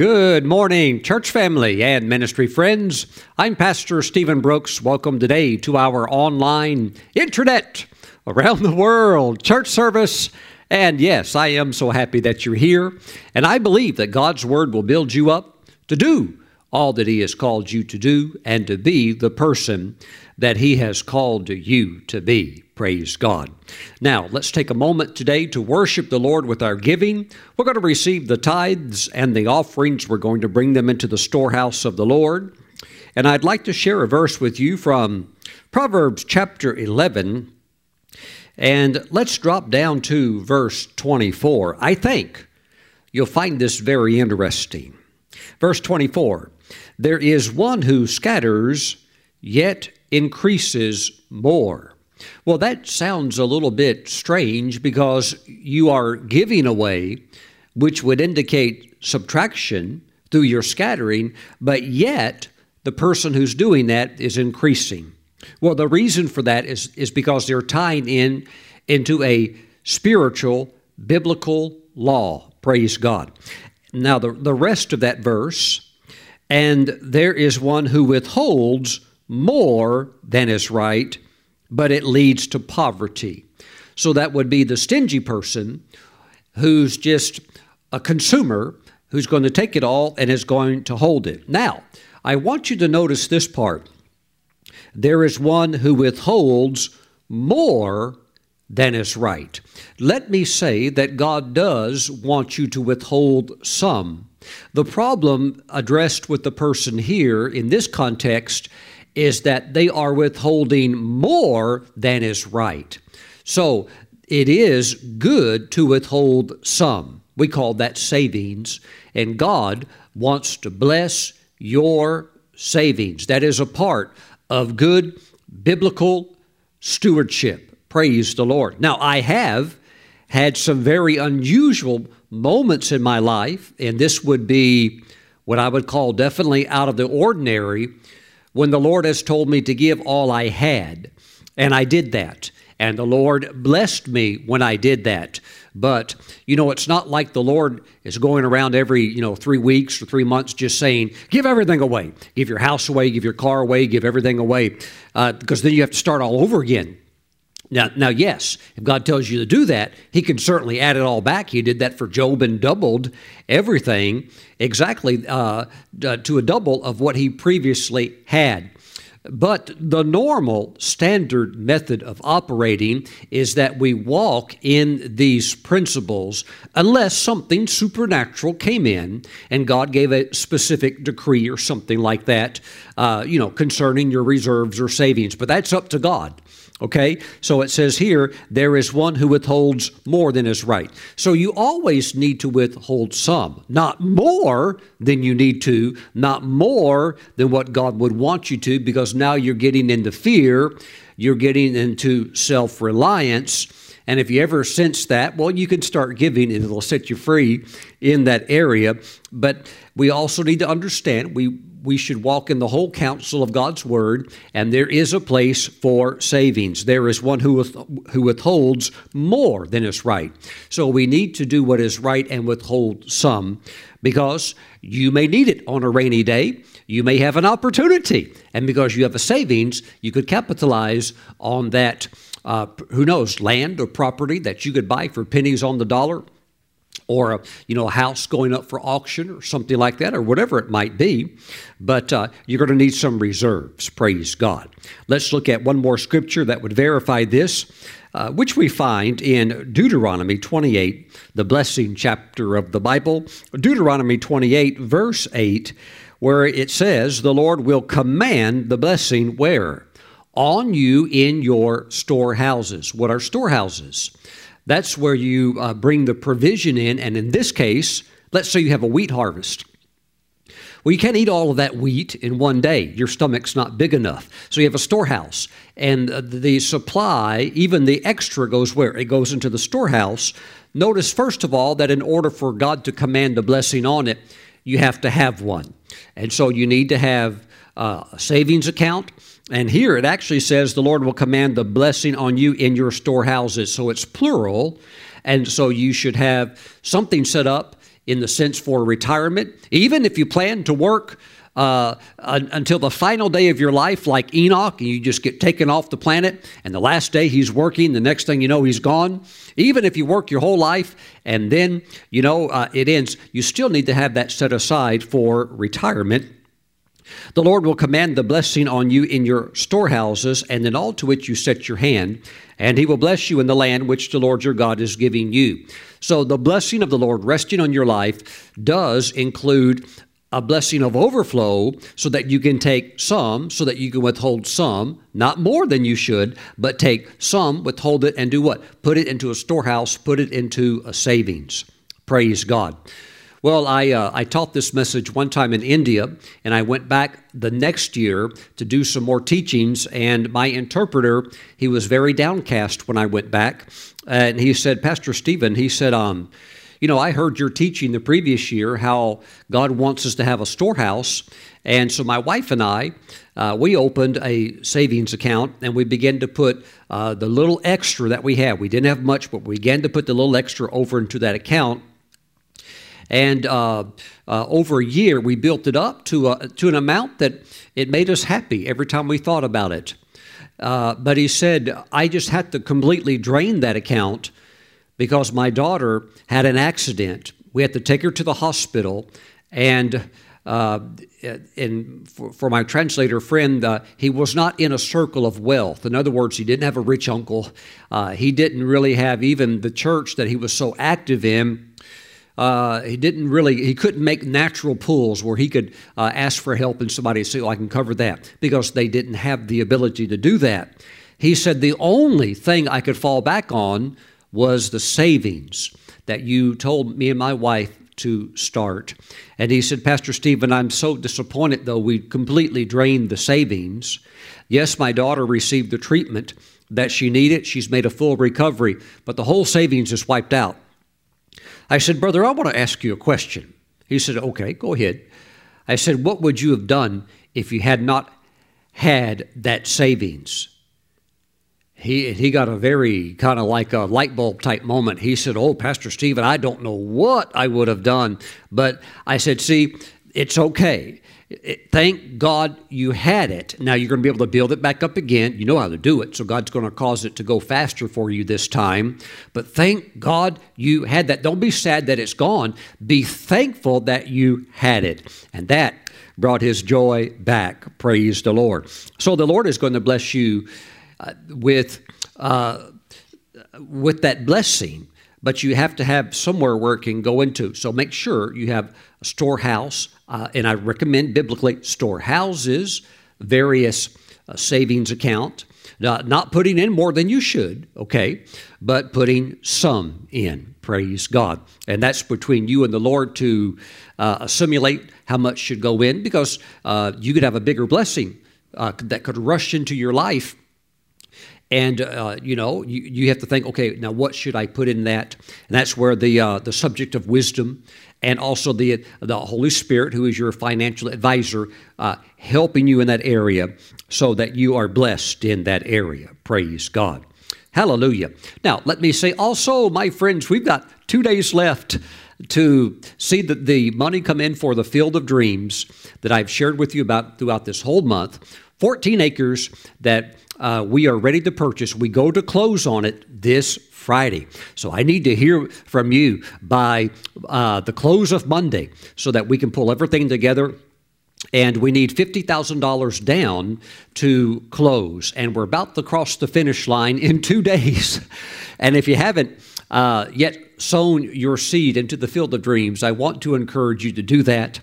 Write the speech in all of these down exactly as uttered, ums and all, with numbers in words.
Good morning, church family and ministry friends. I'm Pastor Stephen Brooks. Welcome today to our online internet around the world church service. And yes, I am so happy that you're here. And I believe that God's Word will build you up to do all that He has called you to do and to be the person that He has called you to be. Praise God. Now, let's take a moment today to worship the Lord with our giving. We're going to receive the tithes and the offerings. We're going to bring them into the storehouse of the Lord. And I'd like to share a verse with you from Proverbs chapter eleven. And let's drop down to verse twenty-four. I think you'll find this very interesting. Verse twenty-four, there is one who scatters, yet increases more. Well, that sounds a little bit strange because you are giving away, which would indicate subtraction through your scattering, but yet the person who's doing that is increasing. Well, the reason for that is, is because they're tying in into a spiritual, biblical law. Praise God. Now, the, the rest of that verse, and there is one who withholds more than is right, but it leads to poverty. So that would be the stingy person who's just a consumer who's going to take it all and is going to hold it. Now, I want you to notice this part. There is one who withholds more than is right. Let me say that God does want you to withhold some. The problem addressed with the person here in this context is that they are withholding more than is right. So it is good to withhold some. We call that savings, and God wants to bless your savings. That is a part of good biblical stewardship. Praise the Lord. Now, I have had some very unusual moments in my life, and this would be what I would call definitely out of the ordinary, when the Lord has told me to give all I had, and I did that, and the Lord blessed me when I did that. But, you know, it's not like the Lord is going around every, you know, three weeks or three months just saying, give everything away, give your house away, give your car away, give everything away, uh, because then you have to start all over again. Now, now, yes, if God tells you to do that, He can certainly add it all back. He did that for Job and doubled everything exactly uh, to a double of what he previously had. But the normal standard method of operating is that we walk in these principles unless something supernatural came in and God gave a specific decree or something like that, uh, you know, concerning your reserves or savings. But that's up to God. Okay, so it says here, there is one who withholds more than is right. So you always need to withhold some, not more than you need to, not more than what God would want you to, because now you're getting into fear, you're getting into self-reliance. And if you ever sense that, well, you can start giving and it'll set you free in that area. But we also need to understand we We should walk in the whole counsel of God's Word, and there is a place for savings. There is one who who withholds more than is right. So we need to do what is right and withhold some, because you may need it on a rainy day. You may have an opportunity, and because you have a savings, you could capitalize on that, uh, who knows, land or property that you could buy for pennies on the dollar, or a, you know, a house going up for auction or something like that, or whatever it might be. But uh, you're going to need some reserves. Praise God. Let's look at one more scripture that would verify this, uh, which we find in Deuteronomy twenty-eight, the blessing chapter of the Bible. Deuteronomy twenty-eight, verse eight, where it says, the Lord will command the blessing where? On you in your storehouses. What are storehouses? That's where you uh, bring the provision in. And in this case, let's say you have a wheat harvest. Well, you can't eat all of that wheat in one day. Your stomach's not big enough. So you have a storehouse. And the supply, even the extra, goes where? It goes into the storehouse. Notice, first of all, that in order for God to command a blessing on it, you have to have one. And so you need to have uh, a savings account. And here it actually says the Lord will command the blessing on you in your storehouses. So it's plural. And so you should have something set up in the sense for retirement. Even if you plan to work uh, until the final day of your life, like Enoch, and you just get taken off the planet, and the last day he's working, the next thing you know, he's gone. Even if you work your whole life and then, you know, uh, it ends, you still need to have that set aside for retirement. The Lord will command the blessing on you in your storehouses and in all to which you set your hand, and he will bless you in the land which the Lord your God is giving you. So the blessing of the Lord resting on your life does include a blessing of overflow, so that you can take some, so that you can withhold some, not more than you should, but take some, withhold it, and do what? Put it into a storehouse, put it into a savings. Praise God. Well, I uh, I taught this message one time in India, and I went back the next year to do some more teachings, and my interpreter, he was very downcast when I went back, and he said, Pastor Stephen, he said, um, you know, I heard your teaching the previous year, how God wants us to have a storehouse, and so my wife and I, uh, we opened a savings account, and we began to put uh, the little extra that we had. We didn't have much, but we began to put the little extra over into that account. And uh, uh, over a year, we built it up to a, to an amount that it made us happy every time we thought about it. Uh, but he said, I just had to completely drain that account because my daughter had an accident. We had to take her to the hospital. And uh, and for, for my translator friend, uh, he was not in a circle of wealth. In other words, he didn't have a rich uncle. Uh, he didn't really have even the church that he was so active in. Uh, he didn't really, he couldn't make natural pools where he could uh, ask for help and somebody say, oh, I can cover that, because they didn't have the ability to do that. He said, the only thing I could fall back on was the savings that you told me and my wife to start. And he said, Pastor Stephen, I'm so disappointed, though. We completely drained the savings. Yes, my daughter received the treatment that she needed. She's made a full recovery, but the whole savings is wiped out. I said, brother, I want to ask you a question. He said, okay, go ahead. I said, what would you have done if you had not had that savings? He he got a very kind of like a light bulb type moment. He said, oh, Pastor Stephen, I don't know what I would have done. But I said, see, it's okay. It, thank God you had it. Now you're going to be able to build it back up again. You know how to do it, so God's going to cause it to go faster for you this time. But thank God you had that. Don't be sad that it's gone. Be thankful that you had it. And that brought his joy back. Praise the Lord. So the Lord is going to bless you uh, with uh, with that blessing. But you have to have somewhere where it can go into. So make sure you have a storehouse, uh, and I recommend biblically storehouses, various uh, savings account, not, not putting in more than you should, okay, but putting some in, praise God. And that's between you and the Lord to uh, assimilate how much should go in, because uh, you could have a bigger blessing uh, that could rush into your life. And, uh, you know, you, you have to think, okay, now what should I put in that? And that's where the uh, the subject of wisdom and also the the Holy Spirit, who is your financial advisor, uh, helping you in that area so that you are blessed in that area. Praise God. Hallelujah. Now, let me say also, my friends, we've got two days left to see that the money come in for the Field of Dreams that I've shared with you about throughout this whole month. fourteen acres that uh, we are ready to purchase. We go to close on it this Friday. So I need to hear from you by uh, the close of Monday so that we can pull everything together. And we need fifty thousand dollars down to close. And we're about to cross the finish line in two days. And if you haven't uh, yet sown your seed into the Field of Dreams, I want to encourage you to do that.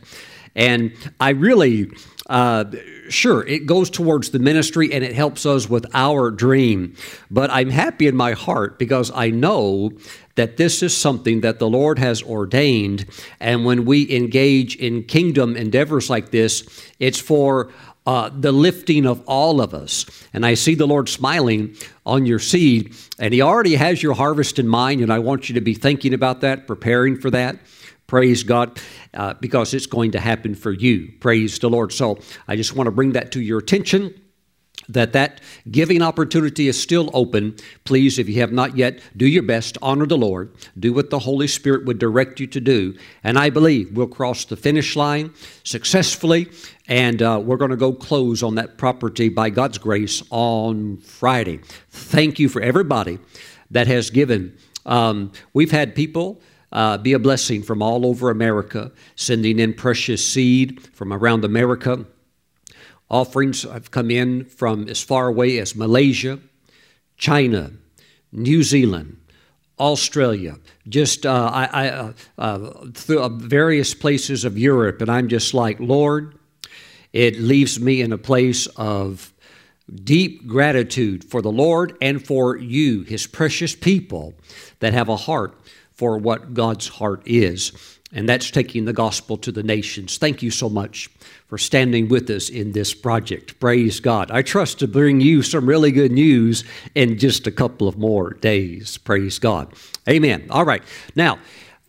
And I really... Uh, sure, it goes towards the ministry and it helps us with our dream. But I'm happy in my heart because I know that this is something that the Lord has ordained. And when we engage in kingdom endeavors like this, it's for uh, the lifting of all of us. And I see the Lord smiling on your seed, and he already has your harvest in mind. And I want you to be thinking about that, preparing for that. Praise God, uh, because it's going to happen for you. Praise the Lord. So I just want to bring that to your attention. that that giving opportunity is still open. Please, if you have not yet, do your best, honor the Lord, do what the Holy Spirit would direct you to do, and I believe we'll cross the finish line successfully, and uh, we're going to go close on that property by God's grace on Friday. Thank you for everybody that has given. Um, we've had people uh, be a blessing from all over America, sending in precious seed from around America. Offerings have come in from as far away as Malaysia, China, New Zealand, Australia, just uh, I, I, uh, uh, through various places of Europe. And I'm just like, Lord, it leaves me in a place of deep gratitude for the Lord and for you, His precious people that have a heart for what God's heart is. And that's taking the gospel to the nations. Thank you so much for standing with us in this project. Praise God. I trust to bring you some really good news in just a couple of more days. Praise God. Amen. All right. Now,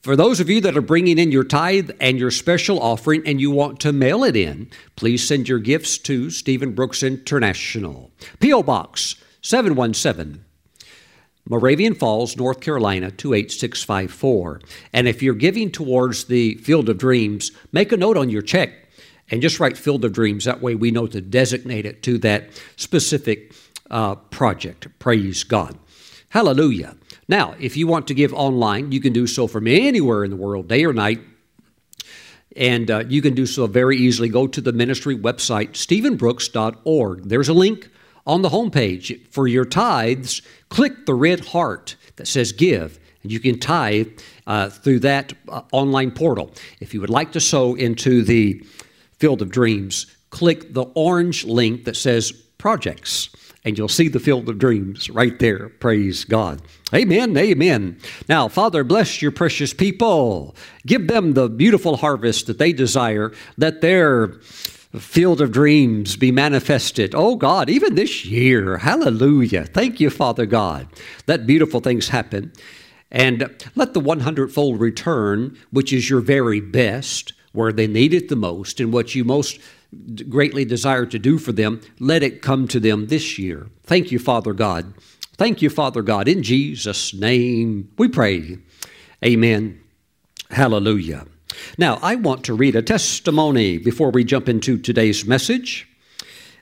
for those of you that are bringing in your tithe and your special offering and you want to mail it in, please send your gifts to Stephen Brooks International, P O. Box seven one seven. Moravian Falls, North Carolina, two eight six five four. And if you're giving towards the Field of Dreams, make a note on your check and just write Field of Dreams. That way we know to designate it to that specific uh, project. Praise God. Hallelujah. Now, if you want to give online, you can do so from anywhere in the world, day or night. And uh, you can do so very easily. Go to the ministry website, stephen brooks dot org. There's a link on the homepage for your tithes. Click the red heart that says give, and you can tithe uh, through that uh, online portal. If you would like to sow into the Field of Dreams, click the orange link that says projects, and you'll see the Field of Dreams right there. Praise God. Amen. Amen. Now, Father, bless your precious people. Give them the beautiful harvest that they desire, that their Field of Dreams be manifested. Oh God, even this year. Hallelujah. Thank you, Father God, that beautiful things happen. And let the hundredfold return, which is your very best, where they need it the most and what you most greatly desire to do for them, let it come to them this year. Thank you, Father God. Thank you, Father God. In Jesus' name we pray. Amen. Hallelujah. Now, I want to read a testimony before we jump into today's message.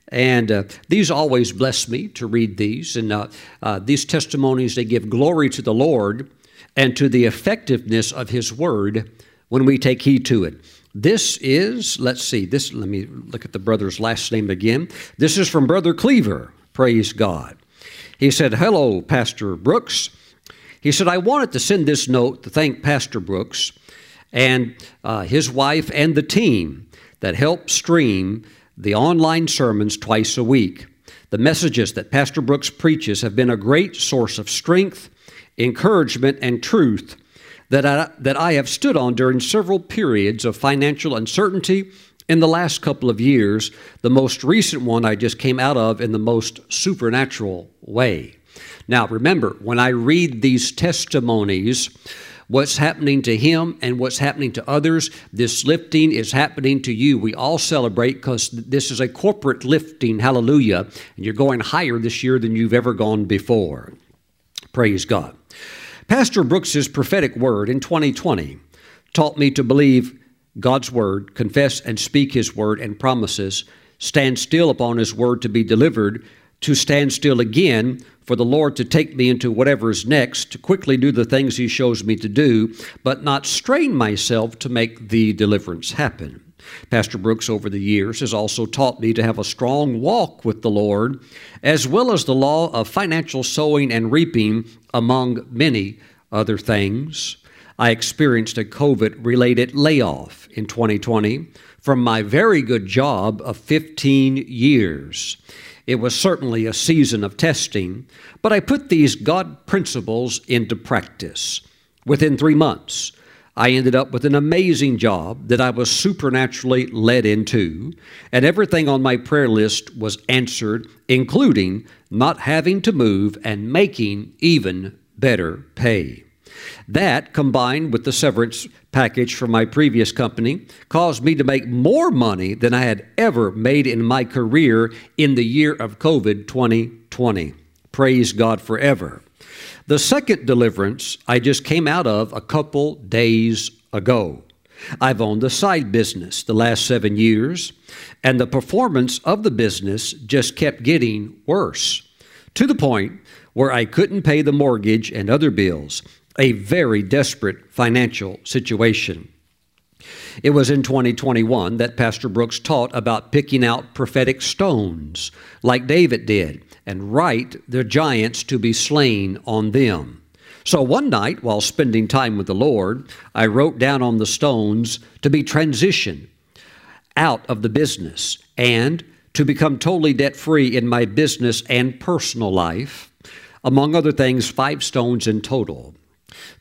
And uh, these always bless me to read these. And uh, uh, these testimonies, they give glory to the Lord and to the effectiveness of His Word when we take heed to it. This is, let's see, this. Let me look at the brother's last name again. This is from Brother Cleaver. Praise God. He said, hello, Pastor Brooks. He said, I wanted to send this note to thank Pastor Brooks and uh, his wife and the team that help stream the online sermons twice a week. The messages that Pastor Brooks preaches have been a great source of strength, encouragement, and truth that I, that I have stood on during several periods of financial uncertainty in the last couple of years, the most recent one I just came out of in the most supernatural way. Now, remember, when I read these testimonies, what's happening to him and what's happening to others, this lifting is happening to you. We all celebrate because this is a corporate lifting, hallelujah, and you're going higher this year than you've ever gone before. Praise God. Pastor Brooks's prophetic word in twenty twenty taught me to believe God's word, confess and speak His word and promises, stand still upon His word to be delivered, to stand still again for the Lord to take me into whatever is next, to quickly do the things He shows me to do, but not strain myself to make the deliverance happen. Pastor Brooks over the years has also taught me to have a strong walk with the Lord, as well as the law of financial sowing and reaping, among many other things. I experienced a COVID-related layoff in twenty twenty from my very good job of fifteen years. It was certainly a season of testing, but I put these God principles into practice. Within three months, I ended up with an amazing job that I was supernaturally led into, and everything on my prayer list was answered, including not having to move and making even better pay. That, combined with the severance package from my previous company, caused me to make more money than I had ever made in my career in the year of COVID twenty twenty. Praise God forever. The second deliverance I just came out of a couple days ago. I've owned a side business the last seven years, and the performance of the business just kept getting worse, to the point where I couldn't pay the mortgage and other bills, a very desperate financial situation. It was in twenty twenty-one that Pastor Brooks taught about picking out prophetic stones, like David did, and write the giants to be slain on them. So one night, while spending time with the Lord, I wrote down on the stones to be transitioned out of the business and to become totally debt-free in my business and personal life, among other things, five stones in total.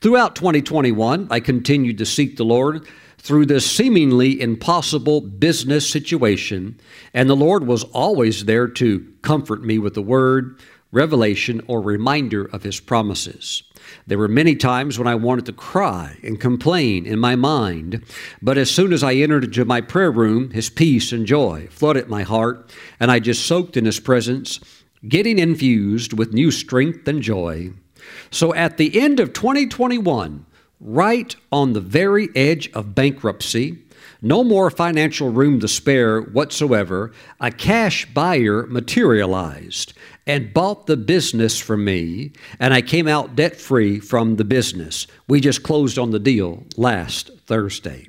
Throughout twenty twenty-one, I continued to seek the Lord through this seemingly impossible business situation, and the Lord was always there to comfort me with the word, revelation, or reminder of His promises. There were many times when I wanted to cry and complain in my mind, but as soon as I entered into my prayer room, His peace and joy flooded my heart, and I just soaked in His presence, getting infused with new strength and joy. So at the end of twenty twenty-one, right on the very edge of bankruptcy, no more financial room to spare whatsoever, a cash buyer materialized and bought the business from me, and I came out debt-free from the business. We just closed on the deal last Thursday.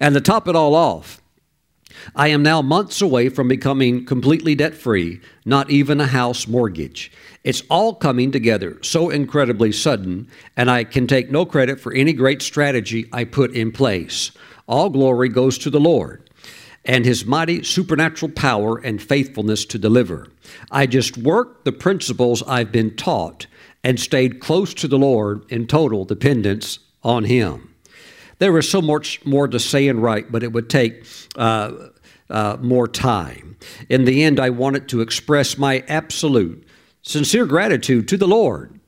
And to top it all off, I am now months away from becoming completely debt-free, not even a house mortgage. It's all coming together so incredibly sudden, and I can take no credit for any great strategy I put in place. All glory goes to the Lord and His mighty supernatural power and faithfulness to deliver. I just worked the principles I've been taught and stayed close to the Lord in total dependence on Him. There is so much more to say and write, but it would take uh, uh, more time. In the end, I wanted to express my absolute, sincere gratitude to the Lord,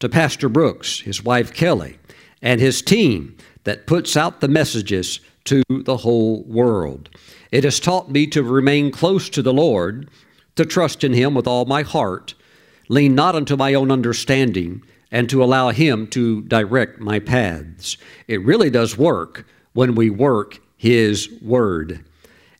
to Pastor Brooks, his wife Kelly, and his team that puts out the messages to the whole world. It has taught me to remain close to the Lord, to trust in Him with all my heart, lean not unto my own understanding, and to allow Him to direct my paths. It really does work when we work His Word.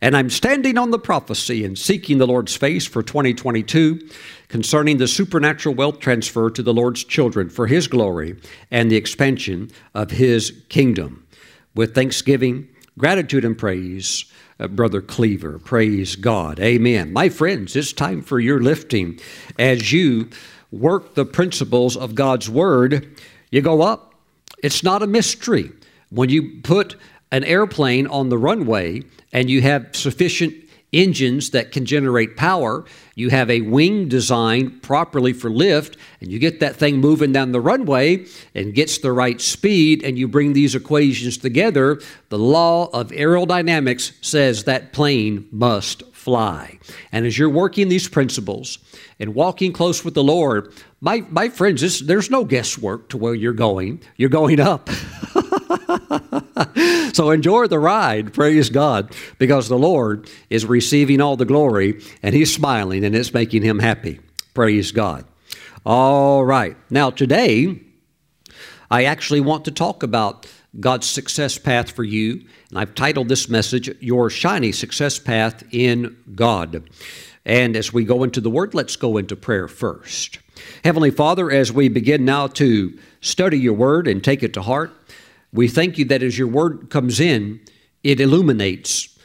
And I'm standing on the prophecy and seeking the Lord's face for twenty twenty-two concerning the supernatural wealth transfer to the Lord's children for His glory and the expansion of His kingdom. With thanksgiving, gratitude, and praise, uh, Brother Cleaver. Praise God. Amen. My friends, it's time for your lifting. As you work the principles of God's Word, you go up. It's not a mystery. When you put an airplane on the runway and you have sufficient engines that can generate power, you have a wing designed properly for lift, and you get that thing moving down the runway and gets the right speed, and you bring these equations together, the law of aerodynamics says that plane must fly. And as you're working these principles and walking close with the Lord, my, my friends, this, there's no guesswork to where you're going. You're going up. So enjoy the ride, praise God, because the Lord is receiving all the glory, and He's smiling, and it's making Him happy. Praise God. All right. Now today, I actually want to talk about God's success path for you, and I've titled this message, Your Shiny Success Path in God. And as we go into the Word, let's go into prayer first. Heavenly Father, as we begin now to study Your Word and take it to heart, we thank You that as Your Word comes in, it illuminates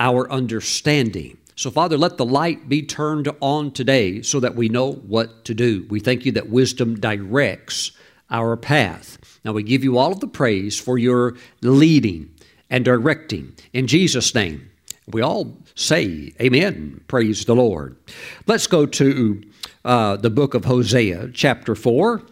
our understanding. So, Father, let the light be turned on today so that we know what to do. We thank You that wisdom directs our path. Now, we give You all of the praise for Your leading and directing. In Jesus' name, we all say amen. Praise the Lord. Let's go to uh, the book of Hosea, chapter four.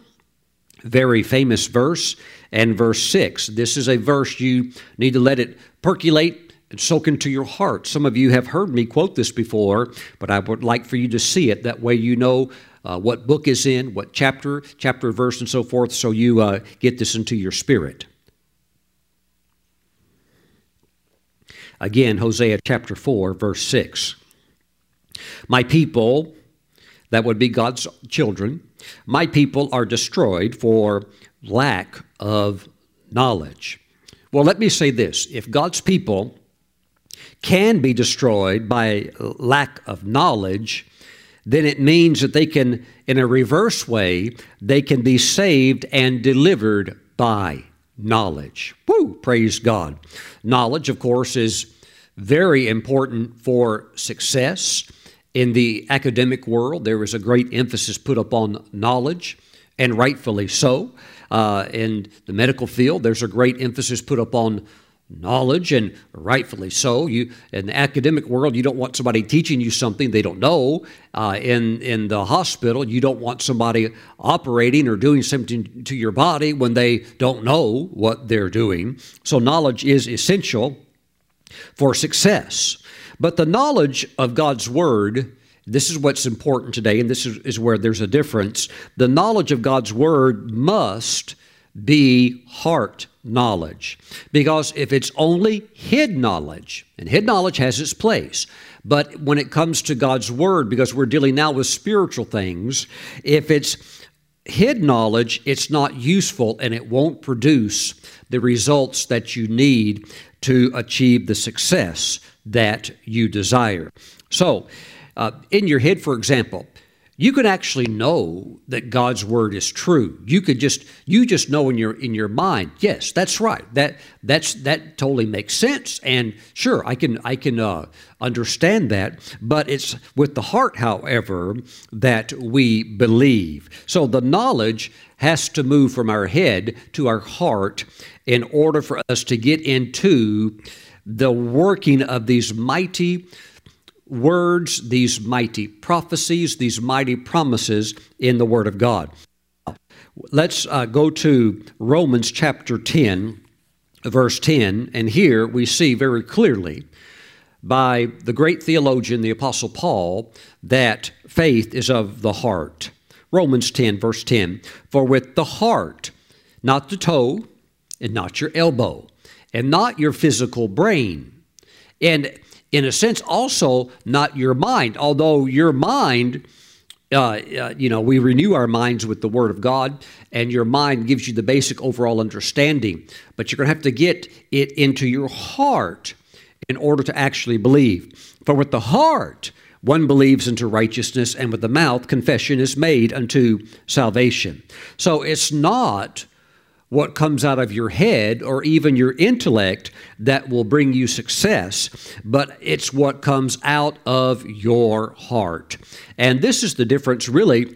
Very famous verse, and verse six. This is a verse you need to let it percolate and soak into your heart. Some of you have heard me quote this before, but I would like for you to see it. That way you know uh, what book is in, what chapter, chapter, verse, and so forth, so you uh, get this into your spirit. Again, Hosea chapter four, verse six. My people, that would be God's children, my people are destroyed for lack of knowledge. Well, let me say this. If God's people can be destroyed by lack of knowledge, then it means that they can, in a reverse way, they can be saved and delivered by knowledge. Woo! Praise God. Knowledge, of course, is very important for success. In the academic world, there is a great emphasis put upon knowledge, and rightfully so. Uh, in the medical field, there's a great emphasis put upon knowledge, and rightfully so. You, in the academic world, you don't want somebody teaching you something they don't know. Uh, in, in the hospital, you don't want somebody operating or doing something to your body when they don't know what they're doing. So knowledge is essential for success. But the knowledge of God's Word, this is what's important today, and this is, is where there's a difference. The knowledge of God's Word must be heart knowledge, because if it's only hid knowledge, and hid knowledge has its place, but when it comes to God's Word, because we're dealing now with spiritual things, if it's hid knowledge, it's not useful and it won't produce the results that you need to achieve the success that you desire. So, uh, in your head, for example, you could actually know that God's Word is true. You could just you just know in your in your mind, yes, that's right. That that's that totally makes sense. And sure, I can I can uh, understand that. But it's with the heart, however, that we believe. So the knowledge has to move from our head to our heart in order for us to get into the working of these mighty words, these mighty prophecies, these mighty promises in the Word of God. Let's uh, go to Romans chapter ten, verse ten, and here we see very clearly by the great theologian, the Apostle Paul, that faith is of the heart. Romans ten, verse ten, for with the heart, not the toe and not your elbow, and not your physical brain, and in a sense also not your mind, although your mind, uh, uh, you know, we renew our minds with the Word of God, and your mind gives you the basic overall understanding, but you're going to have to get it into your heart in order to actually believe. For with the heart one believes unto righteousness, and with the mouth confession is made unto salvation. So it's not what comes out of your head or even your intellect that will bring you success, but it's what comes out of your heart. And this is the difference really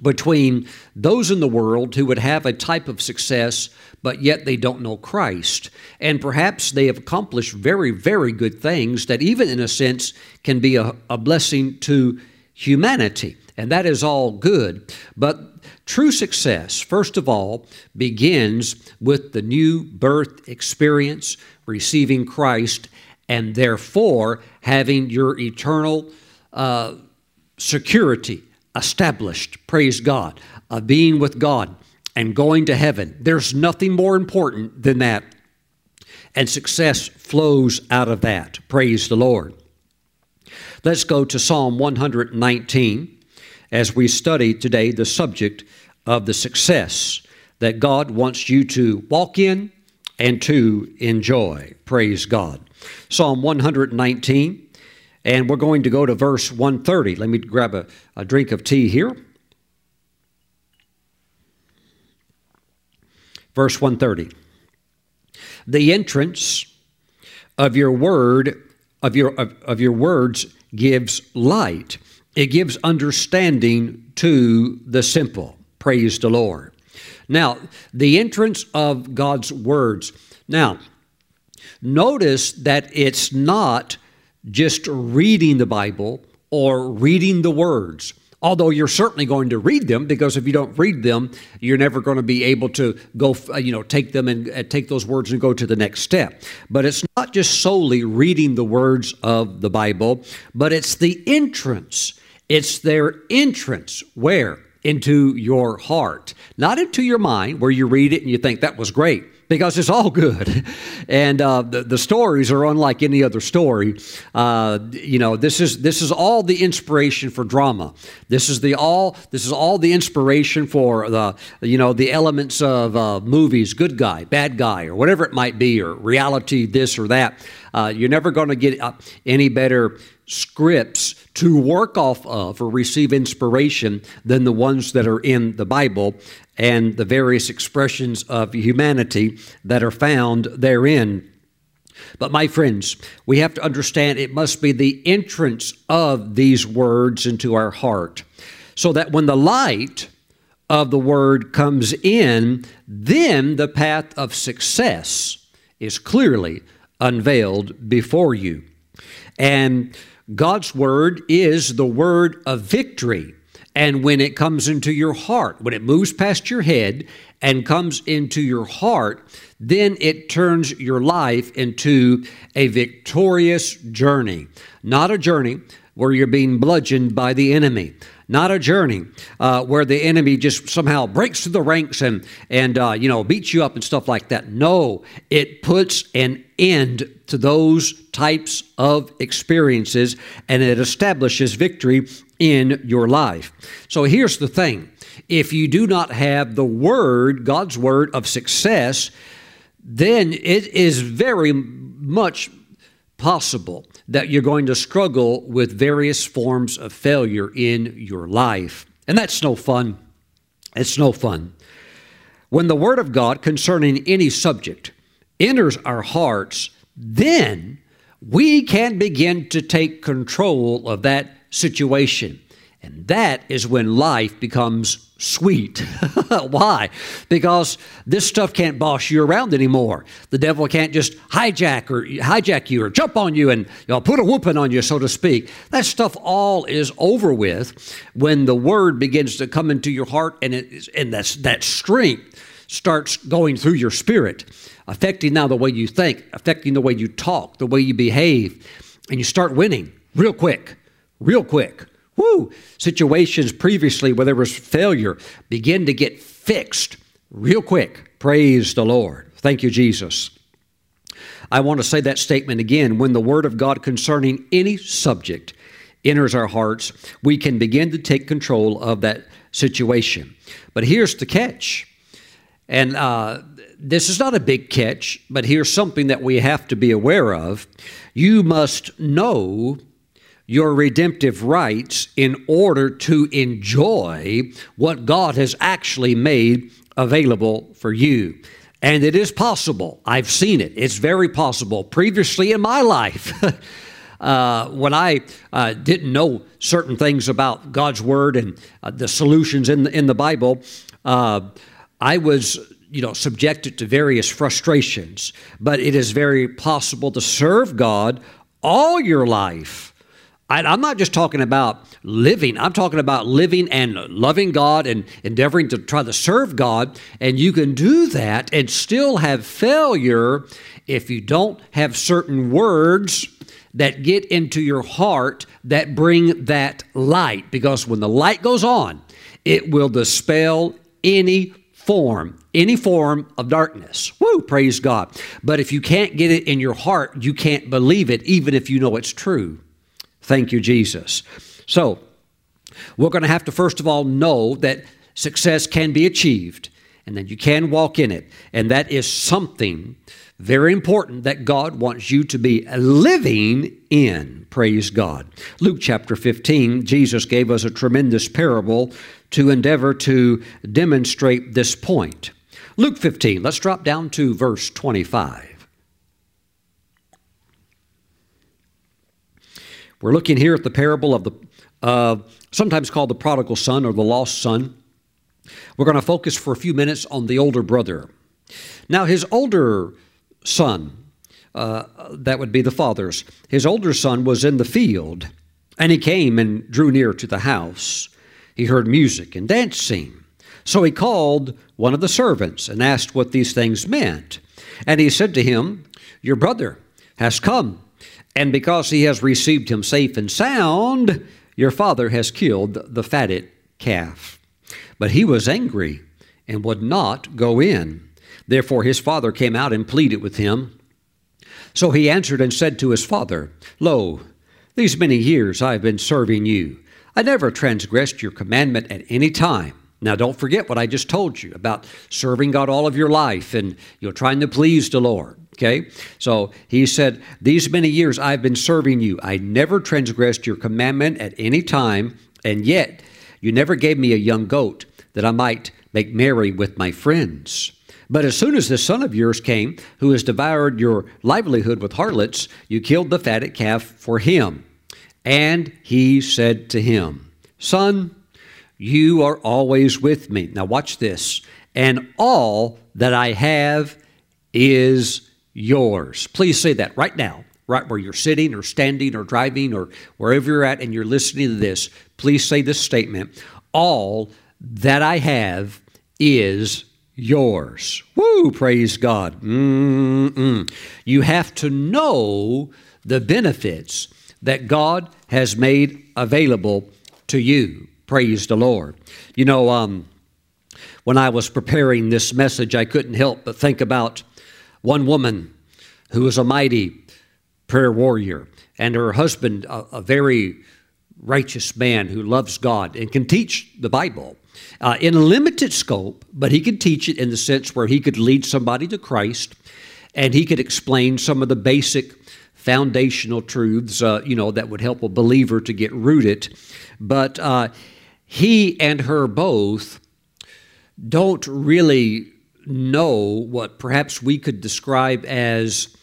between those in the world who would have a type of success, but yet they don't know Christ. And perhaps they have accomplished very, very good things that even in a sense can be a, a blessing to humanity. And that is all good. But true success, first of all, begins with the new birth experience, receiving Christ, and therefore having your eternal uh, security established, praise God, of being with God and going to heaven. There's nothing more important than that. And success flows out of that. Praise the Lord. Let's go to Psalm one nineteen. As we study today the subject of the success that God wants you to walk in and to enjoy. Praise God. Psalm one nineteen, and we're going to go to verse one thirty. Let me grab a, a drink of tea here. Verse one thirty. The entrance of your word, of your of, of your words gives light. It gives understanding to the simple. Praise the Lord. Now, the entrance of God's words. Now, notice that it's not just reading the Bible or reading the words although you're certainly going to read them, because if you don't read them, you're never going to be able to go, you know, take them and uh, take those words and go to the next step. But it's not just solely reading the words of the Bible, but it's the entrance. It's their entrance where? Into your heart, not into your mind, where you read it and you think that was great, because it's all good. And uh, the, the stories are unlike any other story. Uh, you know, this is this is all the inspiration for drama. This is the all this is all the inspiration for the you know the elements of uh, movies, good guy, bad guy, or whatever it might be, or reality, this or that. Uh, you're never going to get uh, any better scripts to work off of or receive inspiration than the ones that are in the Bible and the various expressions of humanity that are found therein. But my friends, we have to understand it must be the entrance of these words into our heart, so that when the light of the word comes in, then the path of success is clearly unveiled before you. And God's word is the word of victory. And when it comes into your heart, when it moves past your head and comes into your heart, then it turns your life into a victorious journey. Not a journey where you're being bludgeoned by the enemy. Not a journey uh, where the enemy just somehow breaks through the ranks and, and uh, you know, beats you up and stuff like that. No, it puts an end to those types of experiences, and it establishes victory in your life. So here's the thing. If you do not have the word, God's word of success, then it is very much possible that you're going to struggle with various forms of failure in your life. And that's no fun. It's no fun. When the Word of God concerning any subject enters our hearts, then we can begin to take control of that situation. And that is when life becomes sweet. Why? Because this stuff can't boss you around anymore. The devil can't just hijack or hijack you or jump on you and, you know, put a whooping on you, so to speak. That stuff all is over with when the word begins to come into your heart, and it is, and that's that strength starts going through your spirit, affecting now the way you think, affecting the way you talk, the way you behave, and you start winning real quick, real quick. Woo! Situations previously where there was failure begin to get fixed real quick. Praise the Lord. Thank you, Jesus. I want to say that statement again. When the Word of God concerning any subject enters our hearts, we can begin to take control of that situation. But here's the catch. And uh, this is not a big catch, but here's something that we have to be aware of. You must know your redemptive rights in order to enjoy what God has actually made available for you. And it is possible. I've seen it. It's very possible. Previously in my life, uh, when I uh, didn't know certain things about God's Word and uh, the solutions in the, in the Bible, uh, I was you know, subjected to various frustrations. But it is very possible to serve God all your life. I'm not just talking about living. I'm talking about living and loving God and endeavoring to try to serve God. And you can do that and still have failure if you don't have certain words that get into your heart that bring that light. Because when the light goes on, it will dispel any form, any form of darkness. Woo, praise God. But if you can't get it in your heart, you can't believe it, even if you know it's true. Thank you, Jesus. So we're going to have to, first of all, know that success can be achieved and that you can walk in it. And that is something very important that God wants you to be living in. Praise God. Luke chapter fifteen, Jesus gave us a tremendous parable to endeavor to demonstrate this point. Luke fifteen, let's drop down to verse twenty-five. We're looking here at the parable of the, uh, sometimes called the prodigal son or the lost son. We're going to focus for a few minutes on the older brother. Now, his older son, uh, that would be the father's, his older son was in the field, and he came and drew near to the house. He heard music and dancing. So he called one of the servants and asked what these things meant. And he said to him, your brother has come, and because he has received him safe and sound, your father has killed the fatted calf. But he was angry and would not go in. Therefore his father came out and pleaded with him. So he answered and said to his father, lo, these many years I have been serving you. I never transgressed your commandment at any time. Now, don't forget what I just told you about serving God all of your life and you're trying to please the Lord, okay? So he said, these many years I've been serving you. I never transgressed your commandment at any time, and yet you never gave me a young goat that I might make merry with my friends. But as soon as this son of yours came, who has devoured your livelihood with harlots, you killed the fatted calf for him. And he said to him, son, you are always with me. Now watch this. And all that I have is yours. Please say that right now, right where you're sitting or standing or driving or wherever you're at and you're listening to this. Please say this statement. All that I have is yours. Woo, praise God. Mm-mm. You have to know the benefits that God has made available to you. Praise the Lord. You know, um, when I was preparing this message, I couldn't help but think about one woman who was a mighty prayer warrior, and her husband, a, a very righteous man who loves God and can teach the Bible uh, in a limited scope, but he could teach it in the sense where he could lead somebody to Christ, and he could explain some of the basic foundational truths, uh, you know, that would help a believer to get rooted. But uh he and her both don't really know what perhaps we could describe as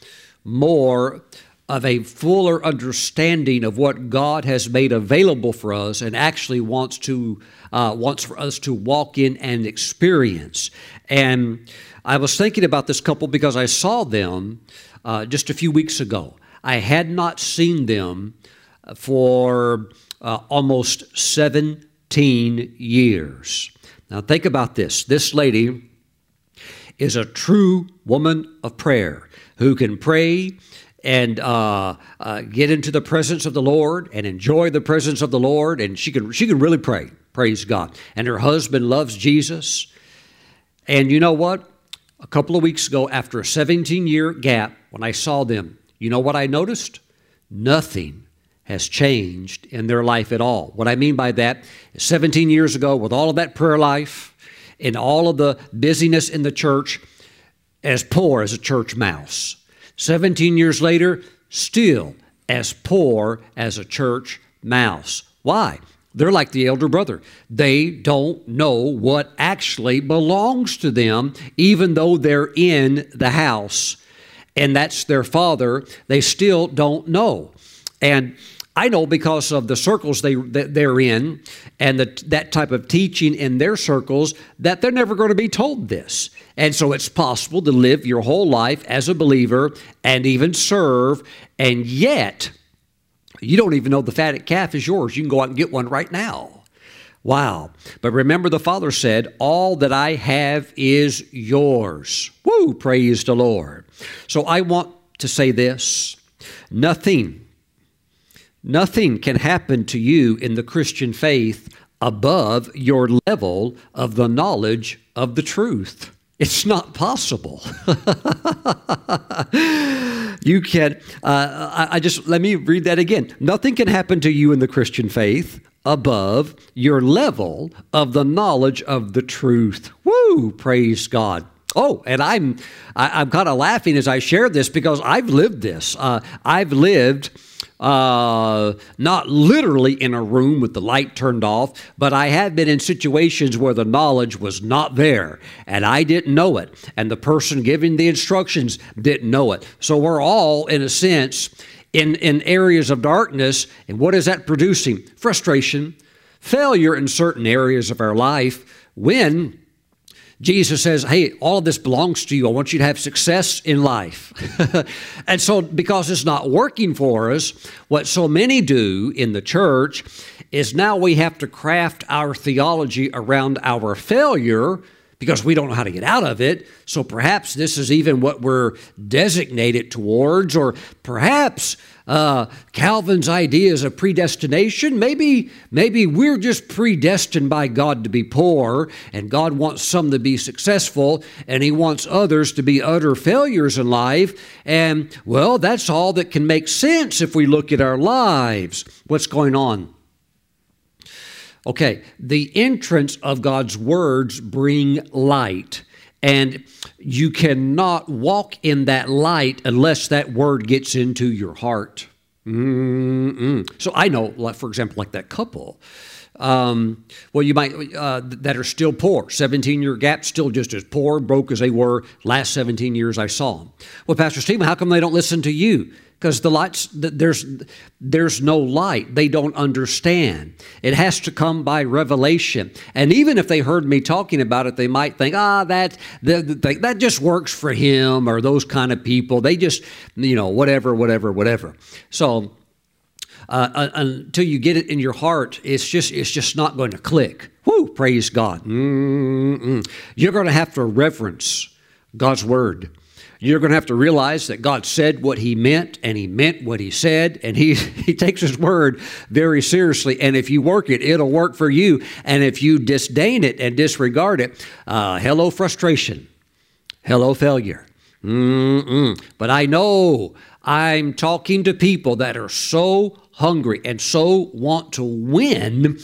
more of a fuller understanding of what God has made available for us and actually wants to uh, wants for us to walk in and experience. And I was thinking about this couple because I saw them uh, just a few weeks ago. I had not seen them for uh, almost seventeen years. Now think about this. This lady is a true woman of prayer who can pray and uh, uh, get into the presence of the Lord and enjoy the presence of the Lord. And she can, she can really pray, praise God. And her husband loves Jesus. And you know what? A couple of weeks ago, after a seventeen-year gap, when I saw them, you know what I noticed? Nothing has changed in their life at all. What I mean by that is seventeen years ago, with all of that prayer life and all of the busyness in the church, as poor as a church mouse. seventeen years later, still as poor as a church mouse. Why? They're like the elder brother. They don't know what actually belongs to them, even though they're in the house and that's their father. They still don't know. And I know because of the circles they, they're in and the, that type of teaching in their circles that they're never going to be told this. And so it's possible to live your whole life as a believer and even serve, and yet you don't even know the fatted calf is yours. You can go out and get one right now. Wow. But remember, the Father said, all that I have is yours. Woo, praise the Lord. So I want to say this. Nothing Nothing can happen to you in the Christian faith above your level of the knowledge of the truth. It's not possible. You can, uh, I, I just, let me read that again. Nothing can happen to you in the Christian faith above your level of the knowledge of the truth. Woo, praise God. Oh, and I'm, I, I'm kind of laughing as I share this because I've lived this. Uh, I've lived Uh, not literally in a room with the light turned off, but I have been in situations where the knowledge was not there and I didn't know it. And the person giving the instructions didn't know it. So we're all, in a sense, in, in areas of darkness. And what is that producing? Frustration, failure in certain areas of our life when Jesus says, hey, all of this belongs to you. I want you to have success in life. And so because it's not working for us, what so many do in the church is now we have to craft our theology around our failure because we don't know how to get out of it. So perhaps this is even what we're designated towards, or perhaps uh, Calvin's ideas of predestination. Maybe, maybe we're just predestined by God to be poor, and God wants some to be successful, and he wants others to be utter failures in life. And well, that's all that can make sense if we look at our lives. What's going on? Okay, the entrance of God's words bring light, and you cannot walk in that light unless that word gets into your heart. Mm-mm. So I know, like, for example, like that couple, um, well, you might, uh, that are still poor, seventeen-year gap, still just as poor, broke as they were last seventeen years I saw them. Well, Pastor Stephen, how come they don't listen to you? Because the lights, there's there's no light. They don't understand. It has to come by revelation. And even if they heard me talking about it, they might think, ah, that that, that just works for him, or those kind of people. They just, you know, whatever, whatever, whatever. So uh, until you get it in your heart, it's just it's just not going to click. Woo! Praise God. Mm-mm. You're going to have to reverence God's word. You're going to have to realize that God said what he meant, and he meant what he said, and he, he takes his word very seriously. And if you work it, it'll work for you. And if you disdain it and disregard it, uh, hello frustration, hello failure. Mm-mm. But I know I'm talking to people that are so hungry and so want to win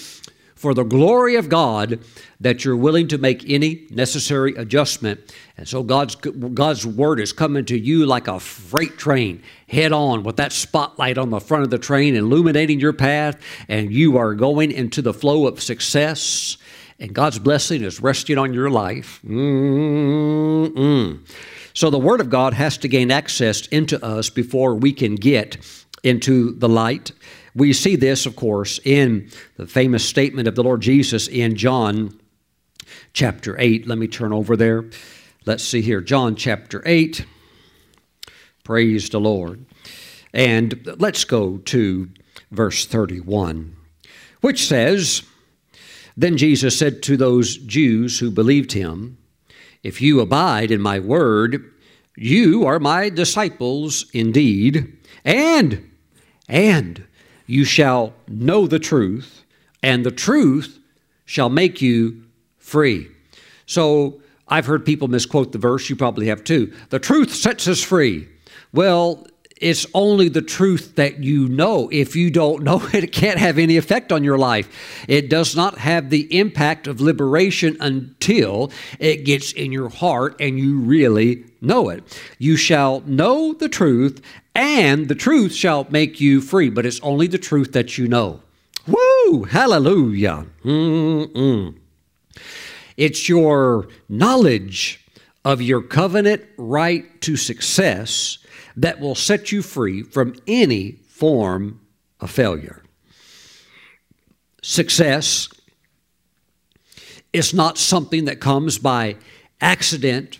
for the glory of God, that you're willing to make any necessary adjustment. And so God's God's word is coming to you like a freight train, head on, with that spotlight on the front of the train, illuminating your path, and you are going into the flow of success, and God's blessing is resting on your life. Mm-mm. So the word of God has to gain access into us before we can get into the light. We see this, of course, in the famous statement of the Lord Jesus in John chapter eight. Let me turn over there. Let's see here. John chapter eight. Praise the Lord. And let's go to verse thirty-one, which says, "Then Jesus said to those Jews who believed him, 'If you abide in my word, you are my disciples indeed, and, and, you shall know the truth, and the truth shall make you free.'" So I've heard people misquote the verse. You probably have too. The truth sets us free. Well, it's only the truth that you know. If you don't know it, it can't have any effect on your life. It does not have the impact of liberation until it gets in your heart and you really know it. You shall know the truth, and the truth shall make you free, but it's only the truth that you know. Woo! Hallelujah! Mm-mm. It's your knowledge of your covenant right to success that will set you free from any form of failure. Success is not something that comes by accident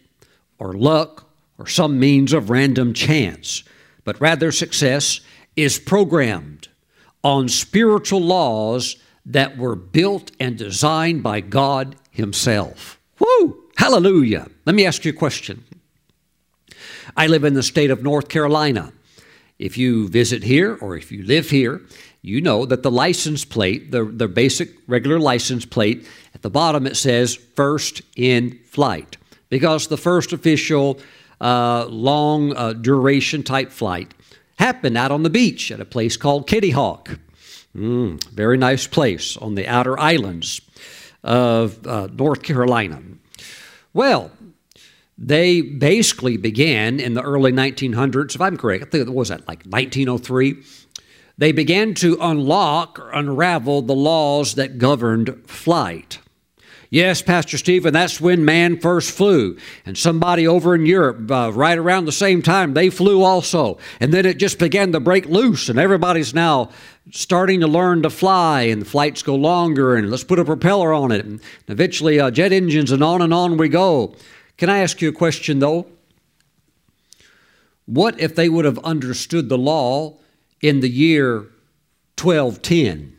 or luck or some means of random chance, but rather success is programmed on spiritual laws that were built and designed by God himself. Woo! Hallelujah. Let me ask you a question. I live in the state of North Carolina. If you visit here, or if you live here, you know that the license plate, the, the basic regular license plate, at the bottom it says first in flight, because the first official Uh, long uh, duration type flight happened out on the beach at a place called Kitty Hawk. Mm, very nice place on the outer islands of uh, North Carolina. Well, they basically began in the early nineteen hundreds, if I'm correct. I think it was that like nineteen oh three. They began to unlock or unravel the laws that governed flight. Yes, Pastor Stephen, that's when man first flew. And somebody over in Europe, uh, right around the same time, they flew also. And then it just began to break loose, and everybody's now starting to learn to fly, and the flights go longer, and let's put a propeller on it. And eventually, uh, jet engines, and on and on we go. Can I ask you a question, though? What if they would have understood the law in the year twelve ten?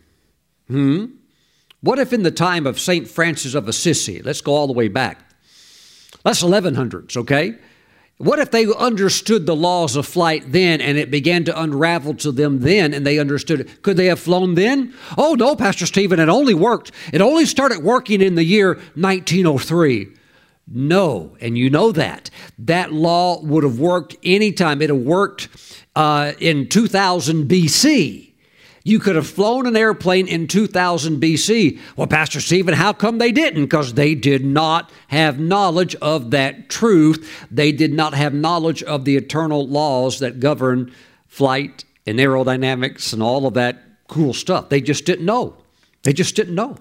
Hmm? What if in the time of Saint Francis of Assisi, let's go all the way back. That's eleven hundreds, okay? What if they understood the laws of flight then, and it began to unravel to them then, and they understood it? Could they have flown then? Oh, no, Pastor Stephen, it only worked. It only started working in the year nineteen oh three. No, and you know that. That law would have worked any time. It would have worked uh, in two thousand B C, You could have flown an airplane in two thousand B C. Well, Pastor Stephen, how come they didn't? Because they did not have knowledge of that truth. They did not have knowledge of the eternal laws that govern flight and aerodynamics and all of that cool stuff. They just didn't know. They just didn't know.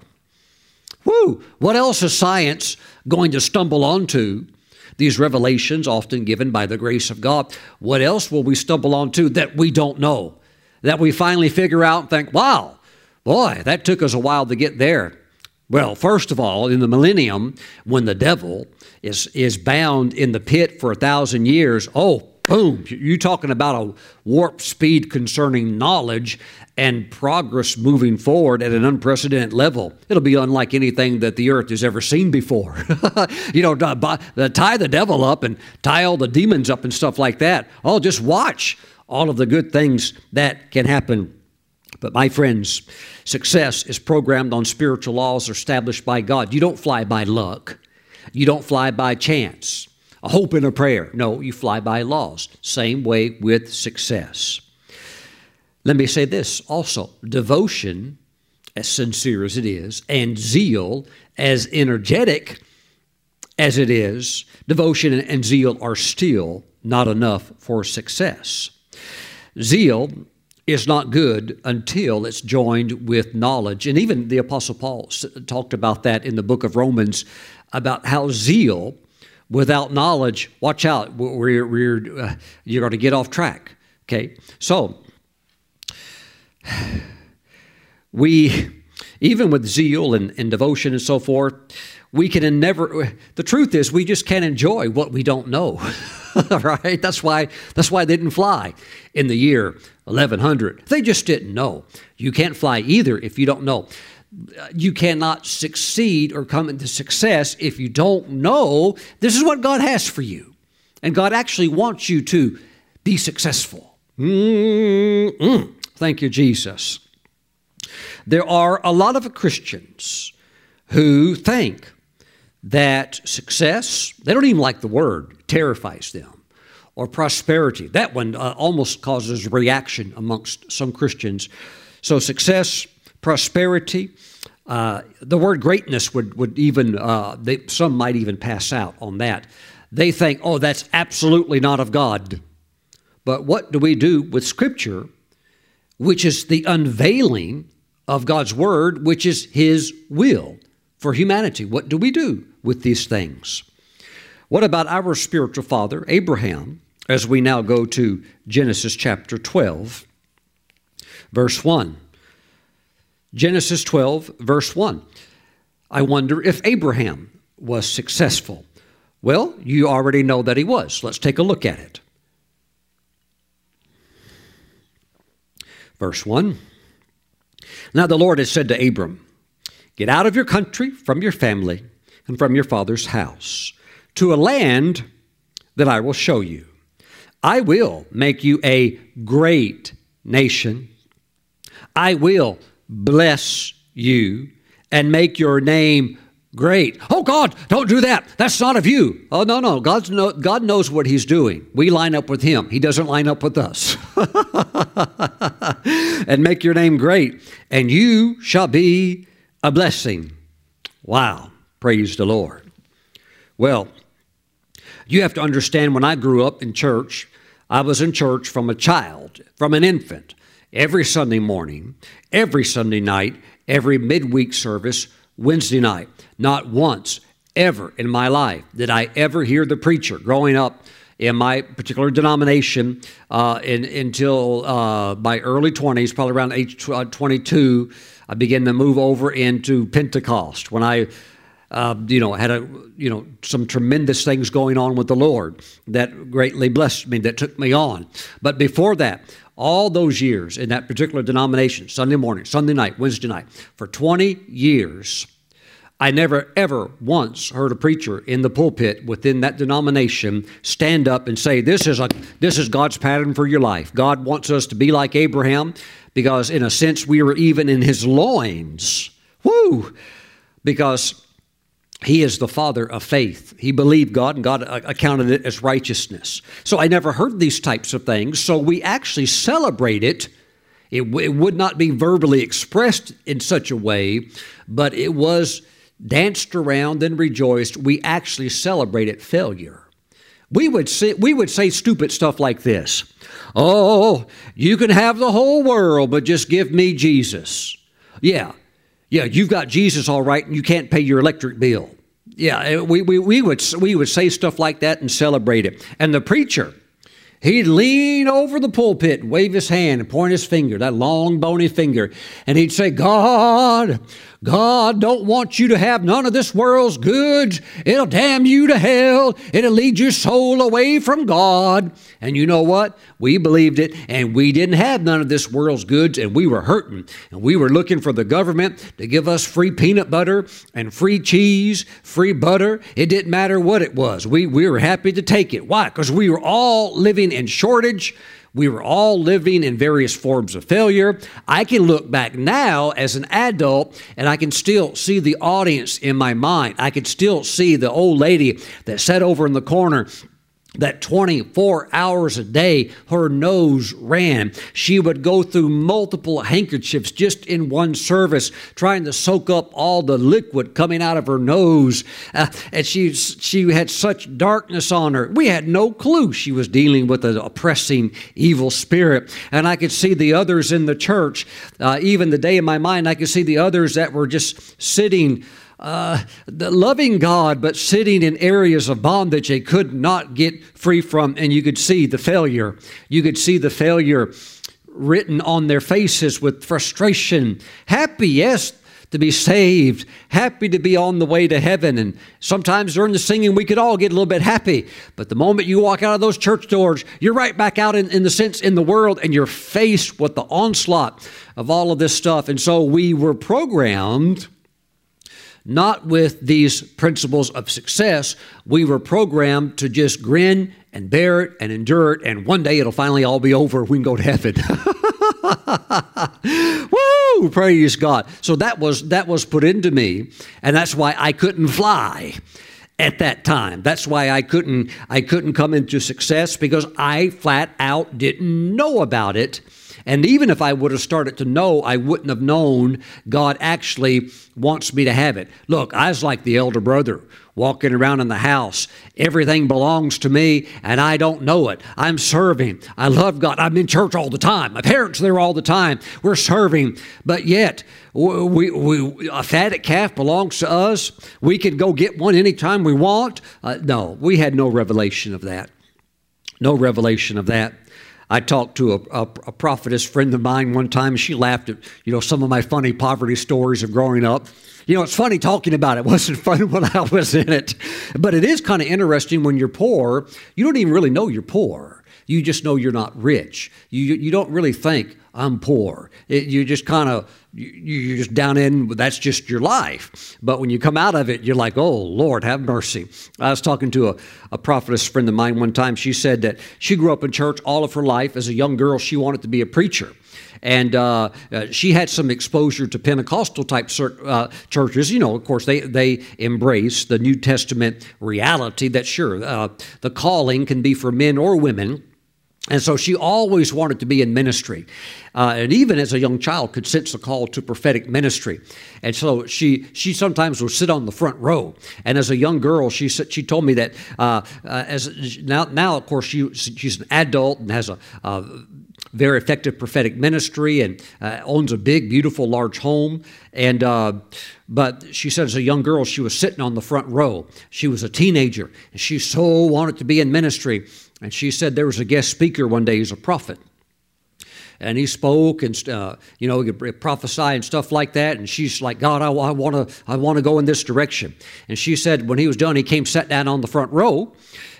Woo! What else is science going to stumble onto? These revelations often given by the grace of God. What else will we stumble onto that we don't know? That we finally figure out and think, wow, boy, that took us a while to get there. Well, first of all, in the millennium, when the devil is is bound in the pit for a thousand years, oh, boom, you're talking about a warp speed concerning knowledge and progress moving forward at an unprecedented level. It'll be unlike anything that the earth has ever seen before. You know, tie the devil up and tie all the demons up and stuff like that. Oh, just watch all of the good things that can happen. But my friends, success is programmed on spiritual laws established by God. You don't fly by luck. You don't fly by chance, a hope and a prayer. No, you fly by laws. Same way with success. Let me say this also. Devotion, as sincere as it is, and zeal, as energetic as it is, devotion and zeal are still not enough for success. Zeal is not good until it's joined with knowledge. And even the Apostle Paul talked about that in the book of Romans, about how zeal without knowledge, watch out, we're, we're, uh, you're going to get off track. Okay, so we, even with zeal and, and devotion and so forth, we can never, the truth is we just can't enjoy what we don't know. Right? That's why, that's why they didn't fly in the year eleven hundred. They just didn't know. You can't fly either if you don't know. You cannot succeed or come into success if you don't know this is what God has for you. And God actually wants you to be successful. Mm-mm. Thank you, Jesus. There are a lot of Christians who think that success, they don't even like the word, terrifies them, or prosperity. That one uh, almost causes reaction amongst some Christians. So success, prosperity, uh, the word greatness would, would even, uh, they, some might even pass out on that. They think, oh, that's absolutely not of God. But what do we do with Scripture, which is the unveiling of God's Word, which is His will for humanity? What do we do with these things? What about our spiritual father, Abraham, as we now go to Genesis chapter twelve, verse one? Genesis twelve, verse one. I wonder if Abraham was successful. Well, you already know that he was. Let's take a look at it. Verse one. Now the Lord has said to Abram, "Get out of your country, from your family, and from your father's house, to a land that I will show you. I will make you a great nation. I will bless you and make your name great." Oh, God, don't do that. That's not of you. Oh, no, no. God's no, God knows what he's doing. We line up with him. He doesn't line up with us. "And make your name great, and you shall be a blessing." Wow. Praise the Lord. Well, you have to understand, when I grew up in church, I was in church from a child, from an infant, every Sunday morning, every Sunday night, every midweek service, Wednesday night. Not once ever in my life did I ever hear the preacher growing up in my particular denomination uh, in, until uh, my early twenties, probably around age twenty-two, I began to move over into Pentecost when I, uh, you know, had a, you know, some tremendous things going on with the Lord that greatly blessed me, that took me on. But before that, all those years in that particular denomination, Sunday morning, Sunday night, Wednesday night, for twenty years, I never, ever once heard a preacher in the pulpit within that denomination stand up and say, this is a, this is God's pattern for your life. God wants us to be like Abraham because, in a sense, we were even in his loins. Woo! Because he is the father of faith. He believed God, and God accounted it as righteousness. So I never heard these types of things, so we actually celebrate it. It, w- it would not be verbally expressed in such a way, but it was danced around and rejoiced. We actually celebrated failure. We would say, we would say stupid stuff like this. Oh, you can have the whole world, but just give me Jesus. Yeah, yeah, you've got Jesus all right, and you can't pay your electric bill. Yeah, we we we would we would say stuff like that and celebrate it. And the preacher, he'd lean over the pulpit and wave his hand and point his finger, that long, bony finger, and he'd say, God, God don't want you to have none of this world's goods. It'll damn you to hell. It'll lead your soul away from God. And you know what? We believed it, and we didn't have none of this world's goods, and we were hurting. And we were looking for the government to give us free peanut butter and free cheese, free butter. It didn't matter what it was. We, we were happy to take it. Why? Because we were all living in shortage. We were all living in various forms of failure. I can look back now as an adult, and I can still see the audience in my mind. I can still see the old lady that sat over in the corner that twenty-four hours a day, her nose ran. She would go through multiple handkerchiefs just in one service, trying to soak up all the liquid coming out of her nose. Uh, and she she had such darkness on her. We had no clue she was dealing with an oppressing evil spirit. And I could see the others in the church. Uh, even the day in my mind, I could see the others that were just sitting Uh, the loving God, but sitting in areas of bondage they could not get free from. And you could see the failure. You could see the failure written on their faces with frustration. Happy, yes, to be saved, happy to be on the way to heaven. And sometimes during the singing, we could all get a little bit happy. But the moment you walk out of those church doors, you're right back out in, in the sense in the world, and you're faced with the onslaught of all of this stuff. And so we were programmed not with these principles of success. We were programmed to just grin and bear it and endure it, and one day it'll finally all be over. We can go to heaven. Woo! Praise God. So that was that was put into me, and that's why I couldn't fly at that time. That's why I couldn't I couldn't come into success, because I flat out didn't know about it. And even if I would have started to know, I wouldn't have known God actually wants me to have it. Look, I was like the elder brother walking around in the house. Everything belongs to me, and I don't know it. I'm serving. I love God. I'm in church all the time. My parents are there all the time. We're serving. But yet, we, we, a fatted calf belongs to us. We can go get one anytime we want. Uh, no, we had no revelation of that. No revelation of that. I talked to a, a, a prophetess friend of mine one time. She laughed at, you know, some of my funny poverty stories of growing up. You know, it's funny talking about it. It wasn't fun when I was in it. But it is kind of interesting when you're poor. You don't even really know you're poor. You just know you're not rich. You you don't really think, I'm poor. It, you just kind of, you, you're just down in, that's just your life. But when you come out of it, you're like, oh, Lord, have mercy. I was talking to a, a prophetess friend of mine one time. She said that she grew up in church all of her life. As a young girl, she wanted to be a preacher. And uh, uh, she had some exposure to Pentecostal type uh, churches. You know, of course, they, they embrace the New Testament reality that, sure, uh, the calling can be for men or women. And so she always wanted to be in ministry. Uh, and even as a young child, could sense the call to prophetic ministry. And so she she sometimes would sit on the front row. And as a young girl, she she told me that uh, uh, as now, now, of course, she she's an adult and has a uh, very effective prophetic ministry and uh, owns a big, beautiful, large home. And uh, but she said as a young girl, she was sitting on the front row. She was a teenager, and she so wanted to be in ministry. And she said there was a guest speaker one day. He's a prophet. And he spoke and, uh, you know, he could prophesy and stuff like that. And she's like, God, I, I want to I want to go in this direction. And she said when he was done, he came, sat down on the front row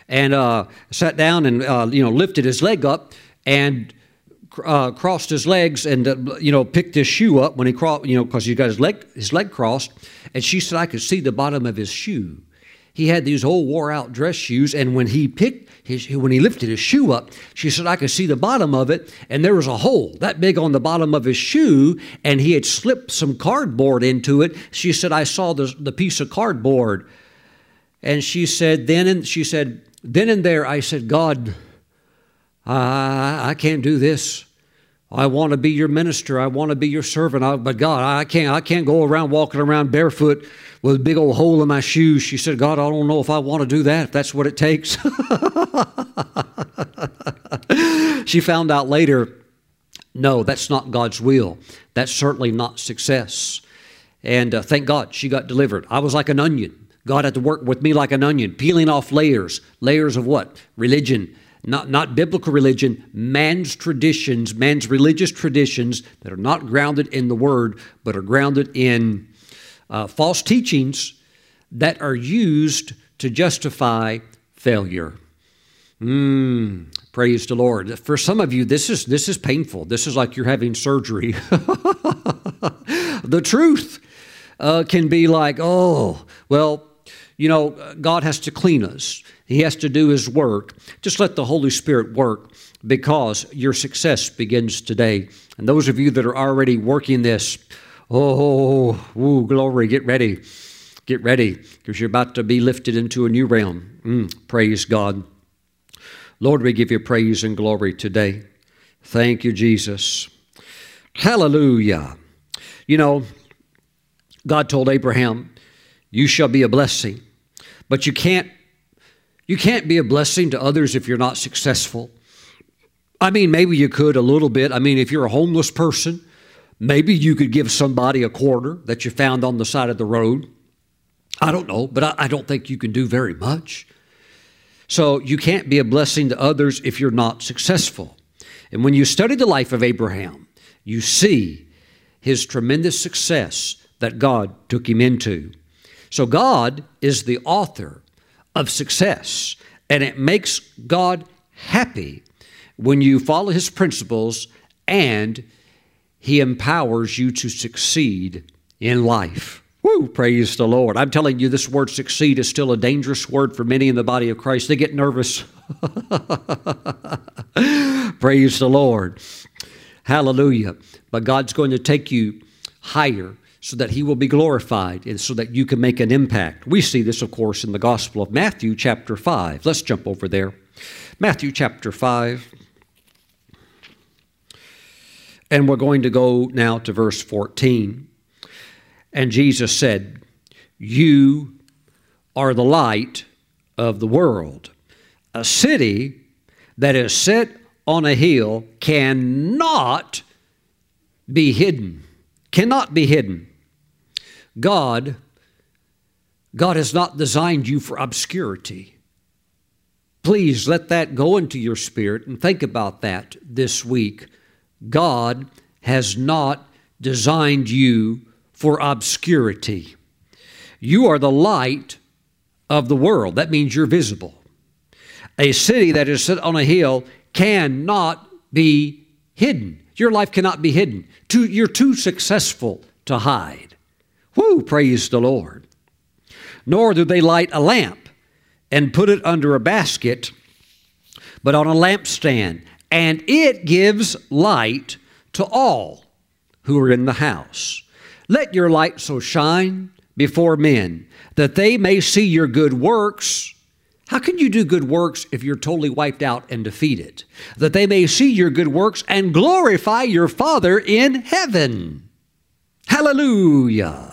and uh, sat down and, uh, you know, lifted his leg up and uh, crossed his legs and, uh, you know, picked his shoe up when he crossed, you know, because he got his leg, his leg crossed. And she said, I could see the bottom of his shoe. He had these old wore-out dress shoes, and when he picked his, when he lifted his shoe up, she said, I could see the bottom of it, and there was a hole that big on the bottom of his shoe, and he had slipped some cardboard into it. She said, I saw the, the piece of cardboard. And she said, then and she said, then and there, I said, God, I, I can't do this. I want to be your minister. I want to be your servant. I, but God, I can't, I can't go around walking around barefoot with a big old hole in my shoe. She said, God, I don't know if I want to do that, if that's what it takes. She found out later, no, that's not God's will. That's certainly not success. And uh, thank God she got delivered. I was like an onion. God had to work with me like an onion, peeling off layers, layers of what? Religion. Not not biblical religion, man's traditions, man's religious traditions that are not grounded in the Word, but are grounded in uh, false teachings that are used to justify failure. Mm, praise the Lord. For some of you, this is this is painful. This is like you're having surgery. The truth uh, can be like, oh, well, you know, God has to clean us. He has to do his work. Just let the Holy Spirit work, because your success begins today. And those of you that are already working this, oh, ooh, glory, get ready. Get ready, because you're about to be lifted into a new realm. Mm, praise God. Lord, we give you praise and glory today. Thank you, Jesus. Hallelujah. You know, God told Abraham, you shall be a blessing, but you can't You can't be a blessing to others if you're not successful. I mean, maybe you could a little bit. I mean, if you're a homeless person, maybe you could give somebody a quarter that you found on the side of the road. I don't know, but I, I don't think you can do very much. So you can't be a blessing to others if you're not successful. And when you study the life of Abraham, you see his tremendous success that God took him into. So God is the author of success, and it makes God happy when you follow his principles, and he empowers you to succeed in life. Woo, praise the Lord. I'm telling you, this word succeed is still a dangerous word for many in the body of Christ. They get nervous. Praise the Lord. Hallelujah. But God's going to take you higher, so that he will be glorified, and so that you can make an impact. We see this, of course, in the Gospel of Matthew chapter five. Let's jump over there. Matthew chapter five. And we're going to go now to verse fourteen. And Jesus said, you are the light of the world. A city that is set on a hill cannot be hidden. Cannot be hidden. God, God has not designed you for obscurity. Please let that go into your spirit and think about that this week. God has not designed you for obscurity. You are the light of the world. That means you're visible. A city that is set on a hill cannot be hidden. Your life cannot be hidden. Too, you're too successful to hide. Woo, praise the Lord. Nor do they light a lamp and put it under a basket, but on a lampstand, and it gives light to all who are in the house. Let your light so shine before men, that they may see your good works. How can you do good works if you're totally wiped out and defeated? That they may see your good works and glorify your Father in heaven. Hallelujah.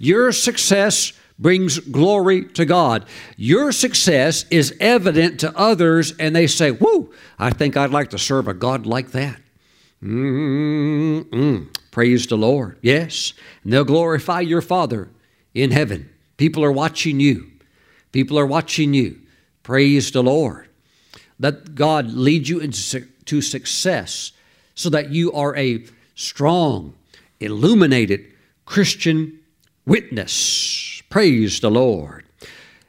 Your success brings glory to God. Your success is evident to others, and they say, whoo, I think I'd like to serve a God like that. Mm-mm. Praise the Lord. Yes. And they'll glorify your Father in heaven. People are watching you. People are watching you. Praise the Lord. Let God lead you into success so that you are a strong, illuminated Christian witness. Praise the Lord.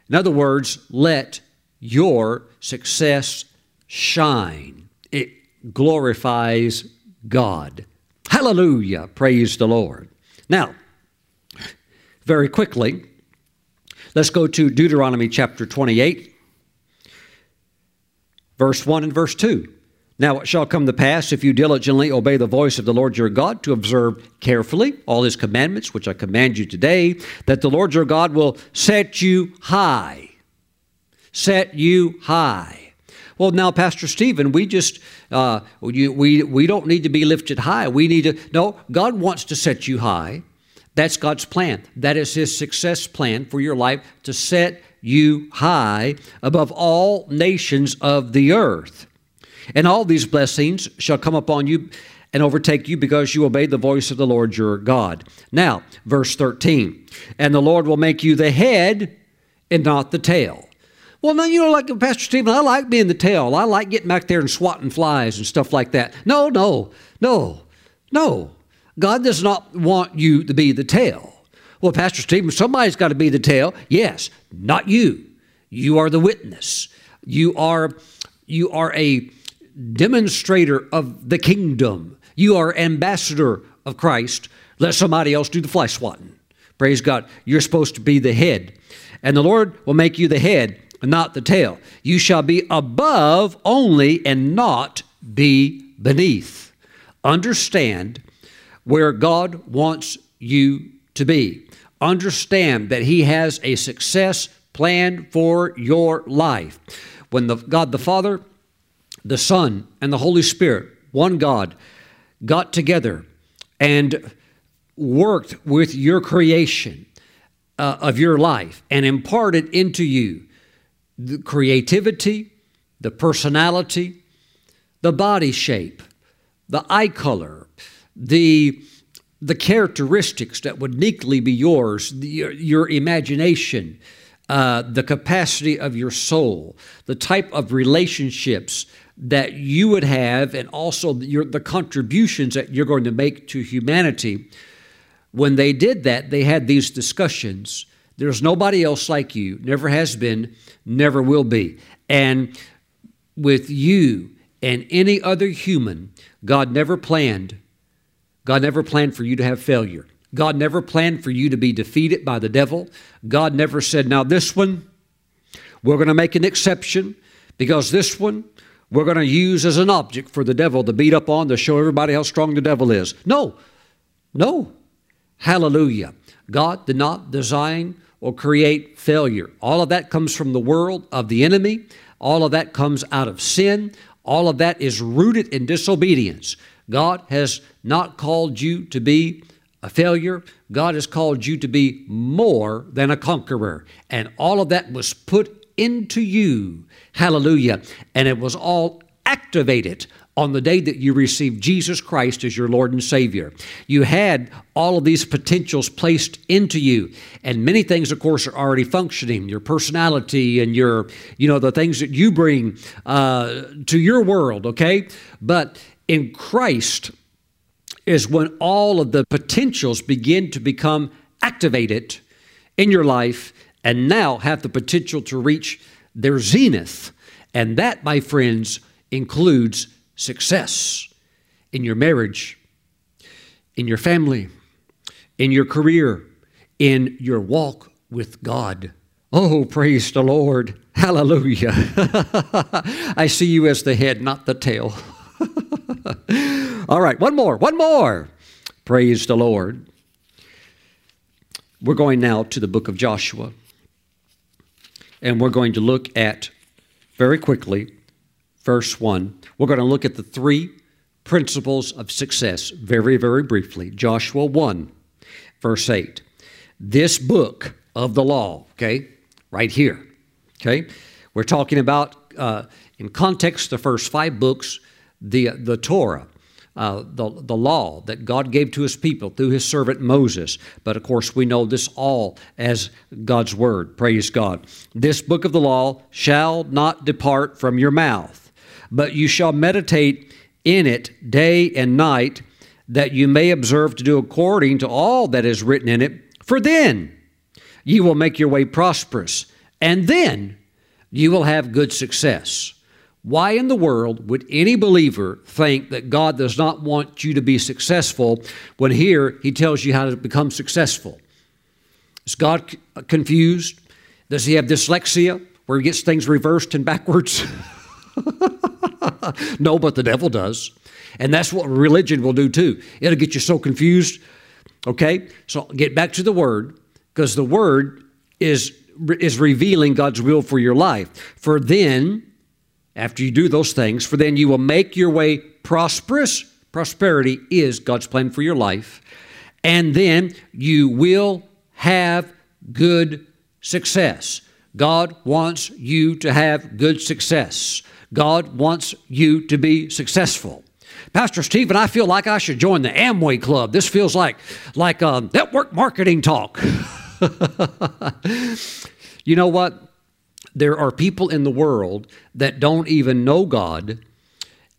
In other words, let your success shine. It glorifies God. Hallelujah. Praise the Lord. Now, very quickly, let's go to Deuteronomy chapter twenty-eight, verse one and verse two. Now it shall come to pass, if you diligently obey the voice of the Lord your God, to observe carefully all his commandments, which I command you today, that the Lord your God will set you high. Set you high. Well, now, Pastor Stephen, we just, uh, you, we, we don't need to be lifted high. We need to, no, God wants to set you high. That's God's plan. That is his success plan for your life, to set you high above all nations of the earth. And all these blessings shall come upon you and overtake you because you obeyed the voice of the Lord your God. Now, verse thirteen, and the Lord will make you the head and not the tail. Well, now, you know, like Pastor Stephen, I like being the tail. I like getting back there and swatting flies and stuff like that. No, no, no, no. God does not want you to be the tail. Well, Pastor Stephen, somebody's got to be the tail. Yes, not you. You are the witness. You are, you are a demonstrator of the kingdom. You are ambassador of Christ. Let somebody else do the fly swatting. Praise God. You're supposed to be the head. And the Lord will make you the head and not the tail. You shall be above only and not be beneath. Understand where God wants you to be. Understand that he has a success plan for your life. When the God the Father, the Son, and the Holy Spirit, one God, got together and worked with your creation uh, of your life and imparted into you the creativity, the personality, the body shape, the eye color, the, the characteristics that would uniquely be yours, the, your, your imagination, uh, the capacity of your soul, the type of relationships that you would have, and also your, the contributions that you're going to make to humanity. When they did that, they had these discussions. There's nobody else like you, never has been, never will be. And with you and any other human, God never planned. God never planned for you to have failure. God never planned for you to be defeated by the devil. God never said, now this one, we're going to make an exception because this one, we're going to use as an object for the devil to beat up on, to show everybody how strong the devil is. No, no. Hallelujah. God did not design or create failure. All of that comes from the world of the enemy. All of that comes out of sin. All of that is rooted in disobedience. God has not called you to be a failure. God has called you to be more than a conqueror. And all of that was put into you. Hallelujah. And it was all activated on the day that you received Jesus Christ as your Lord and Savior. You had all of these potentials placed into you. And many things, of course, are already functioning. Your personality and your, you know, the things that you bring uh, to your world, okay? But in Christ is when all of the potentials begin to become activated in your life, and now have the potential to reach their zenith. And that, my friends, includes success in your marriage, in your family, in your career, in your walk with God. Oh, praise the Lord. Hallelujah. I see you as the head, not the tail. All right, one more, one more. Praise the Lord. We're going now to the book of Joshua. And we're going to look at, very quickly, verse one. We're going to look at the three principles of success very, very briefly. Joshua one, verse eight. This book of the law, okay? Right here, okay? We're talking about, uh, in context, the first five books, the, the Torah, uh, the, the law that God gave to his people through his servant Moses. But, of course, we know this all as God's word. Praise God. This book of the law shall not depart from your mouth, but you shall meditate in it day and night, that you may observe to do according to all that is written in it. For then you will make your way prosperous, and then you will have good success. Why in the world would any believer think that God does not want you to be successful when here he tells you how to become successful? Is God confused? Does he have dyslexia where he gets things reversed and backwards? No, but the devil does. And that's what religion will do too. It'll get you so confused. Okay, so get back to the Word, because the Word is, is revealing God's will for your life. For then, after you do those things, for then you will make your way prosperous. Prosperity is God's plan for your life. And then you will have good success. God wants you to have good success. God wants you to be successful. Pastor Stephen, I feel like I should join the Amway Club. This feels like, like um, network marketing talk. You know what? There are people in the world that don't even know God,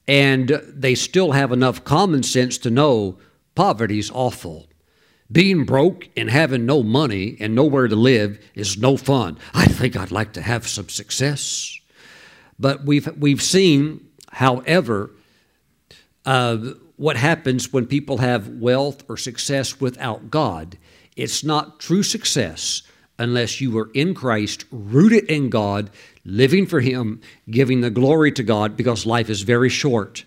and they still have enough common sense to know poverty's awful. Being broke and having no money and nowhere to live is no fun. I think I'd like to have some success. But we've, we've seen, however, Uh, what happens when people have wealth or success without God. It's not true success unless you are in Christ, rooted in God, living for Him, giving the glory to God, because life is very short.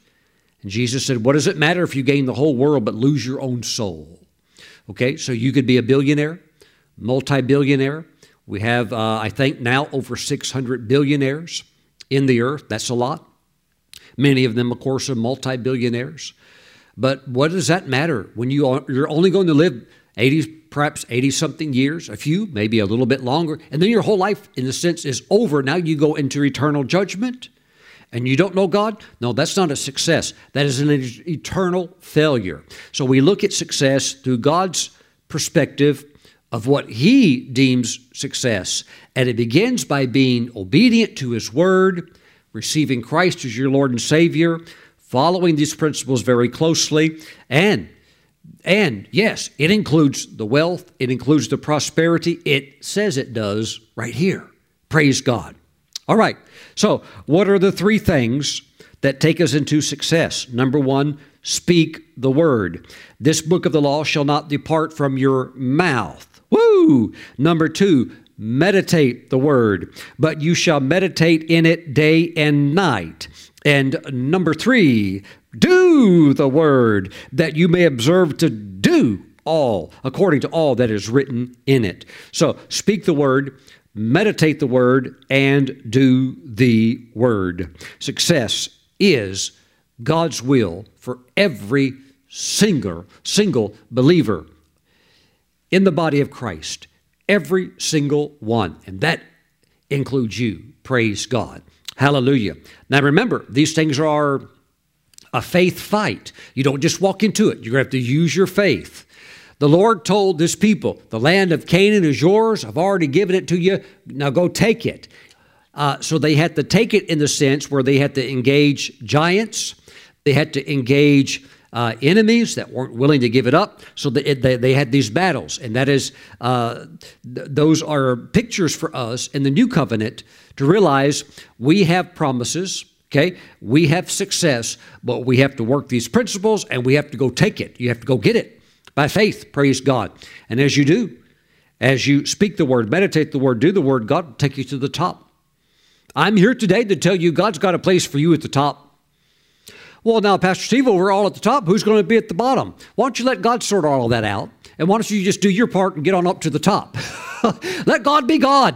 And Jesus said, what does it matter if you gain the whole world but lose your own soul? Okay, so you could be a billionaire, multi-billionaire. We have, uh, I think, now over six hundred billionaires in the earth. That's a lot. Many of them, of course, are multi-billionaires. But what does that matter when you are, you're only going to live eighty, perhaps eighty-something years, a few, maybe a little bit longer, and then your whole life, in a sense, is over. Now you go into eternal judgment, and you don't know God? No, that's not a success. That is an eternal failure. So we look at success through God's perspective of what He deems success, and it begins by being obedient to His Word, receiving Christ as your Lord and Savior, following these principles very closely, and, and yes, it includes the wealth, it includes the prosperity, it says it does right here. Praise God. All right, so what are the three things that take us into success? Number one, speak the word. This book of the law shall not depart from your mouth. Woo! Number two, meditate the word, but you shall meditate in it day and night. And number three, do the word, that you may observe to do all according to all that is written in it. So speak the word, meditate the word, and do the word. Success is God's will for every single, single believer in the body of Christ. Every single one. And that includes you. Praise God. Hallelujah. Now remember, these things are a faith fight. You don't just walk into it. You're going to have to use your faith. The Lord told this people, the land of Canaan is yours. I've already given it to you. Now go take it. Uh, so they had to take it in the sense where they had to engage giants. They had to engage Uh, enemies that weren't willing to give it up, so they, they, they had these battles. And that is, uh, th- those are pictures for us in the new covenant to realize we have promises, okay? We have success, but we have to work these principles and we have to go take it. You have to go get it by faith, praise God. And as you do, as you speak the word, meditate the word, do the word, God will take you to the top. I'm here today to tell you God's got a place for you at the top. Well, now, Pastor Steve, we're all at the top. Who's going to be at the bottom? Why don't you let God sort all of that out? And why don't you just do your part and get on up to the top? Let God be God.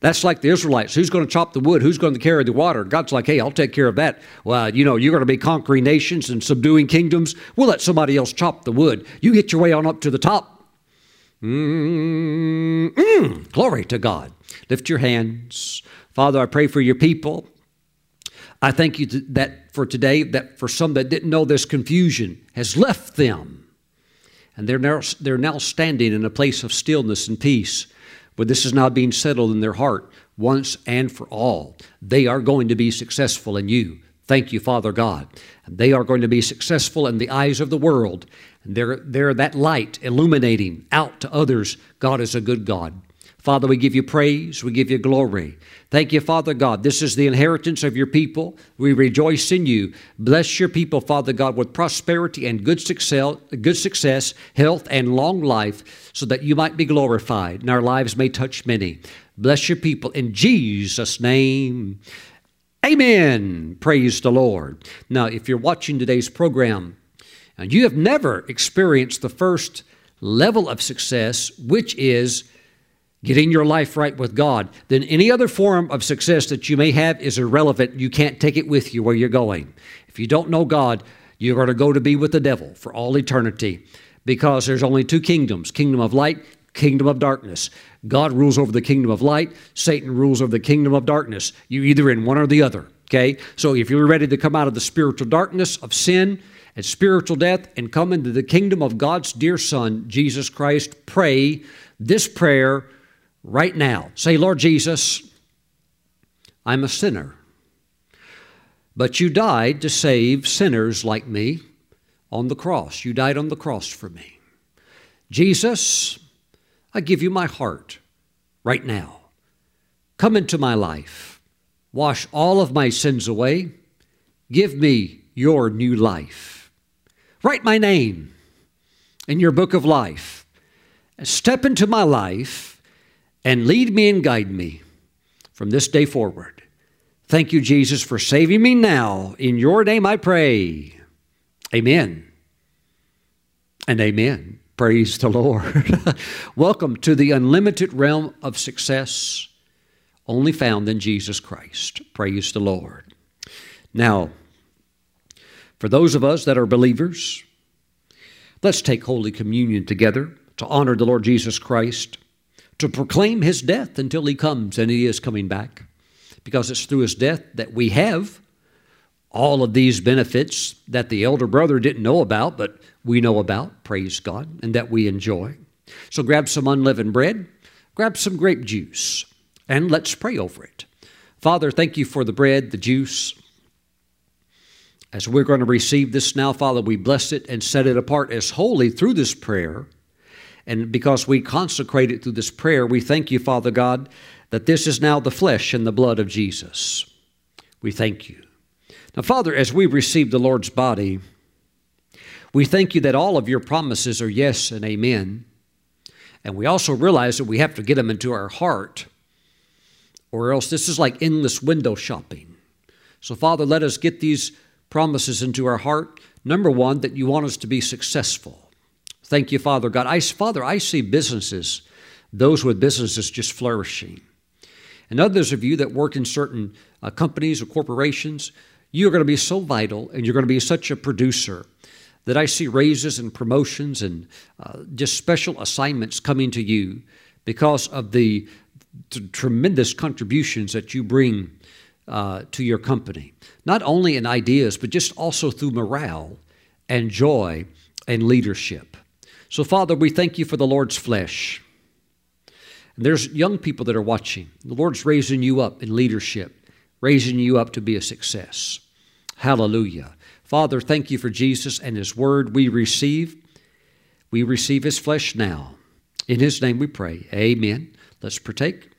That's like the Israelites. Who's going to chop the wood? Who's going to carry the water? God's like, hey, I'll take care of that. Well, you know, you're going to be conquering nations and subduing kingdoms. We'll let somebody else chop the wood. You get your way on up to the top. Mm-mm. Glory to God. Lift your hands. Father, I pray for your people. I thank you that for today, that for some that didn't know this, confusion has left them. And they're now, they're now standing in a place of stillness and peace, but this is now being settled in their heart once and for all. They are going to be successful in you. Thank you, Father God. And they are going to be successful in the eyes of the world. And they're, they're that light illuminating out to others. God is a good God. Father, we give you praise. We give you glory. Thank you, Father God. This is the inheritance of your people. We rejoice in you. Bless your people, Father God, with prosperity and good success, good success, health, and long life, so that you might be glorified and our lives may touch many. Bless your people in Jesus' name. Amen. Praise the Lord. Now, if you're watching today's program and you have never experienced the first level of success, which is getting your life right with God, then any other form of success that you may have is irrelevant. You can't take it with you where you're going. If you don't know God, you're going to go to be with the devil for all eternity, because there's only two kingdoms, kingdom of light, kingdom of darkness. God rules over the kingdom of light. Satan rules over the kingdom of darkness. You're either in one or the other, okay? So if you're ready to come out of the spiritual darkness of sin and spiritual death and come into the kingdom of God's dear Son, Jesus Christ, pray this prayer right now. Say, Lord Jesus, I'm a sinner, but you died to save sinners like me on the cross. You died on the cross for me. Jesus, I give you my heart right now. Come into my life. Wash all of my sins away. Give me your new life. Write my name in your book of life. Step into my life and lead me and guide me from this day forward. Thank you, Jesus, for saving me now. In your name I pray. Amen and amen. Praise the Lord. Welcome to the unlimited realm of success only found in Jesus Christ. Praise the Lord. Now, for those of us that are believers, let's take Holy Communion together to honor the Lord Jesus Christ, to proclaim his death until he comes, and he is coming back, because it's through his death that we have all of these benefits that the elder brother didn't know about, but we know about, praise God, and that we enjoy. So grab some unleavened bread, grab some grape juice, and let's pray over it. Father, thank you for the bread, the juice. As we're going to receive this now, Father, we bless it and set it apart as holy through this prayer. And because we consecrate it through this prayer, we thank you, Father God, that this is now the flesh and the blood of Jesus. We thank you. Now, Father, as we receive the Lord's body, we thank you that all of your promises are yes and amen. And we also realize that we have to get them into our heart, or else this is like endless window shopping. So, Father, let us get these promises into our heart. Number one, that you want us to be successful. Thank you, Father God. I, Father, I see businesses, those with businesses just flourishing. And others of you that work in certain uh, companies or corporations, you're going to be so vital, and you're going to be such a producer that I see raises and promotions and uh, just special assignments coming to you because of the t- tremendous contributions that you bring uh, to your company, not only in ideas, but just also through morale and joy and leadership. So, Father, we thank you for the Lord's flesh. And there's young people that are watching. The Lord's raising you up in leadership, raising you up to be a success. Hallelujah. Father, thank you for Jesus and his word. We receive, we receive his flesh now. In his name we pray. Amen. Let's partake.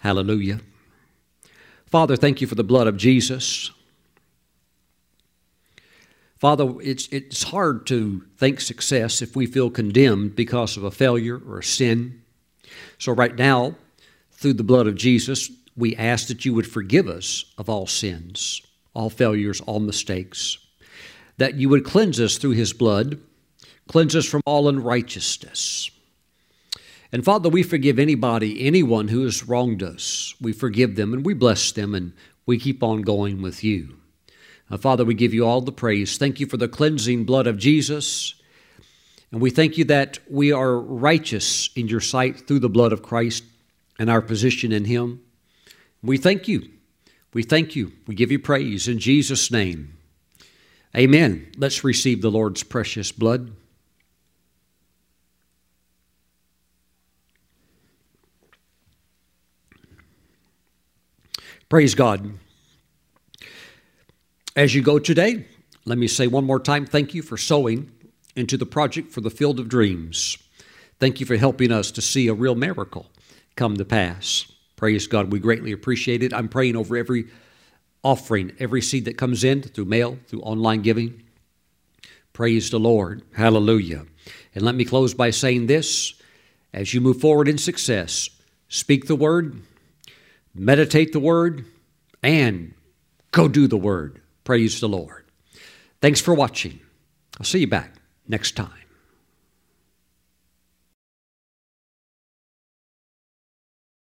Hallelujah. Father, thank you for the blood of Jesus. Father, it's it's hard to think success if we feel condemned because of a failure or a sin. So right now, through the blood of Jesus, we ask that you would forgive us of all sins, all failures, all mistakes, that you would cleanse us through his blood, cleanse us from all unrighteousness. And Father, we forgive anybody, anyone who has wronged us. We forgive them and we bless them and we keep on going with you. Uh, Father, we give you all the praise. Thank you for the cleansing blood of Jesus. And we thank you that we are righteous in your sight through the blood of Christ and our position in him. We thank you. We thank you. We give you praise in Jesus' name. Amen. Let's receive the Lord's precious blood. Praise God. As you go today, let me say one more time, thank you for sowing into the project for the Field of Dreams. Thank you for helping us to see a real miracle come to pass. Praise God. We greatly appreciate it. I'm praying over every offering, every seed that comes in through mail, through online giving. Praise the Lord. Hallelujah. And let me close by saying this. As you move forward in success, speak the word, meditate the word, and go do the word. Praise the Lord. Thanks for watching. I'll see you back next time.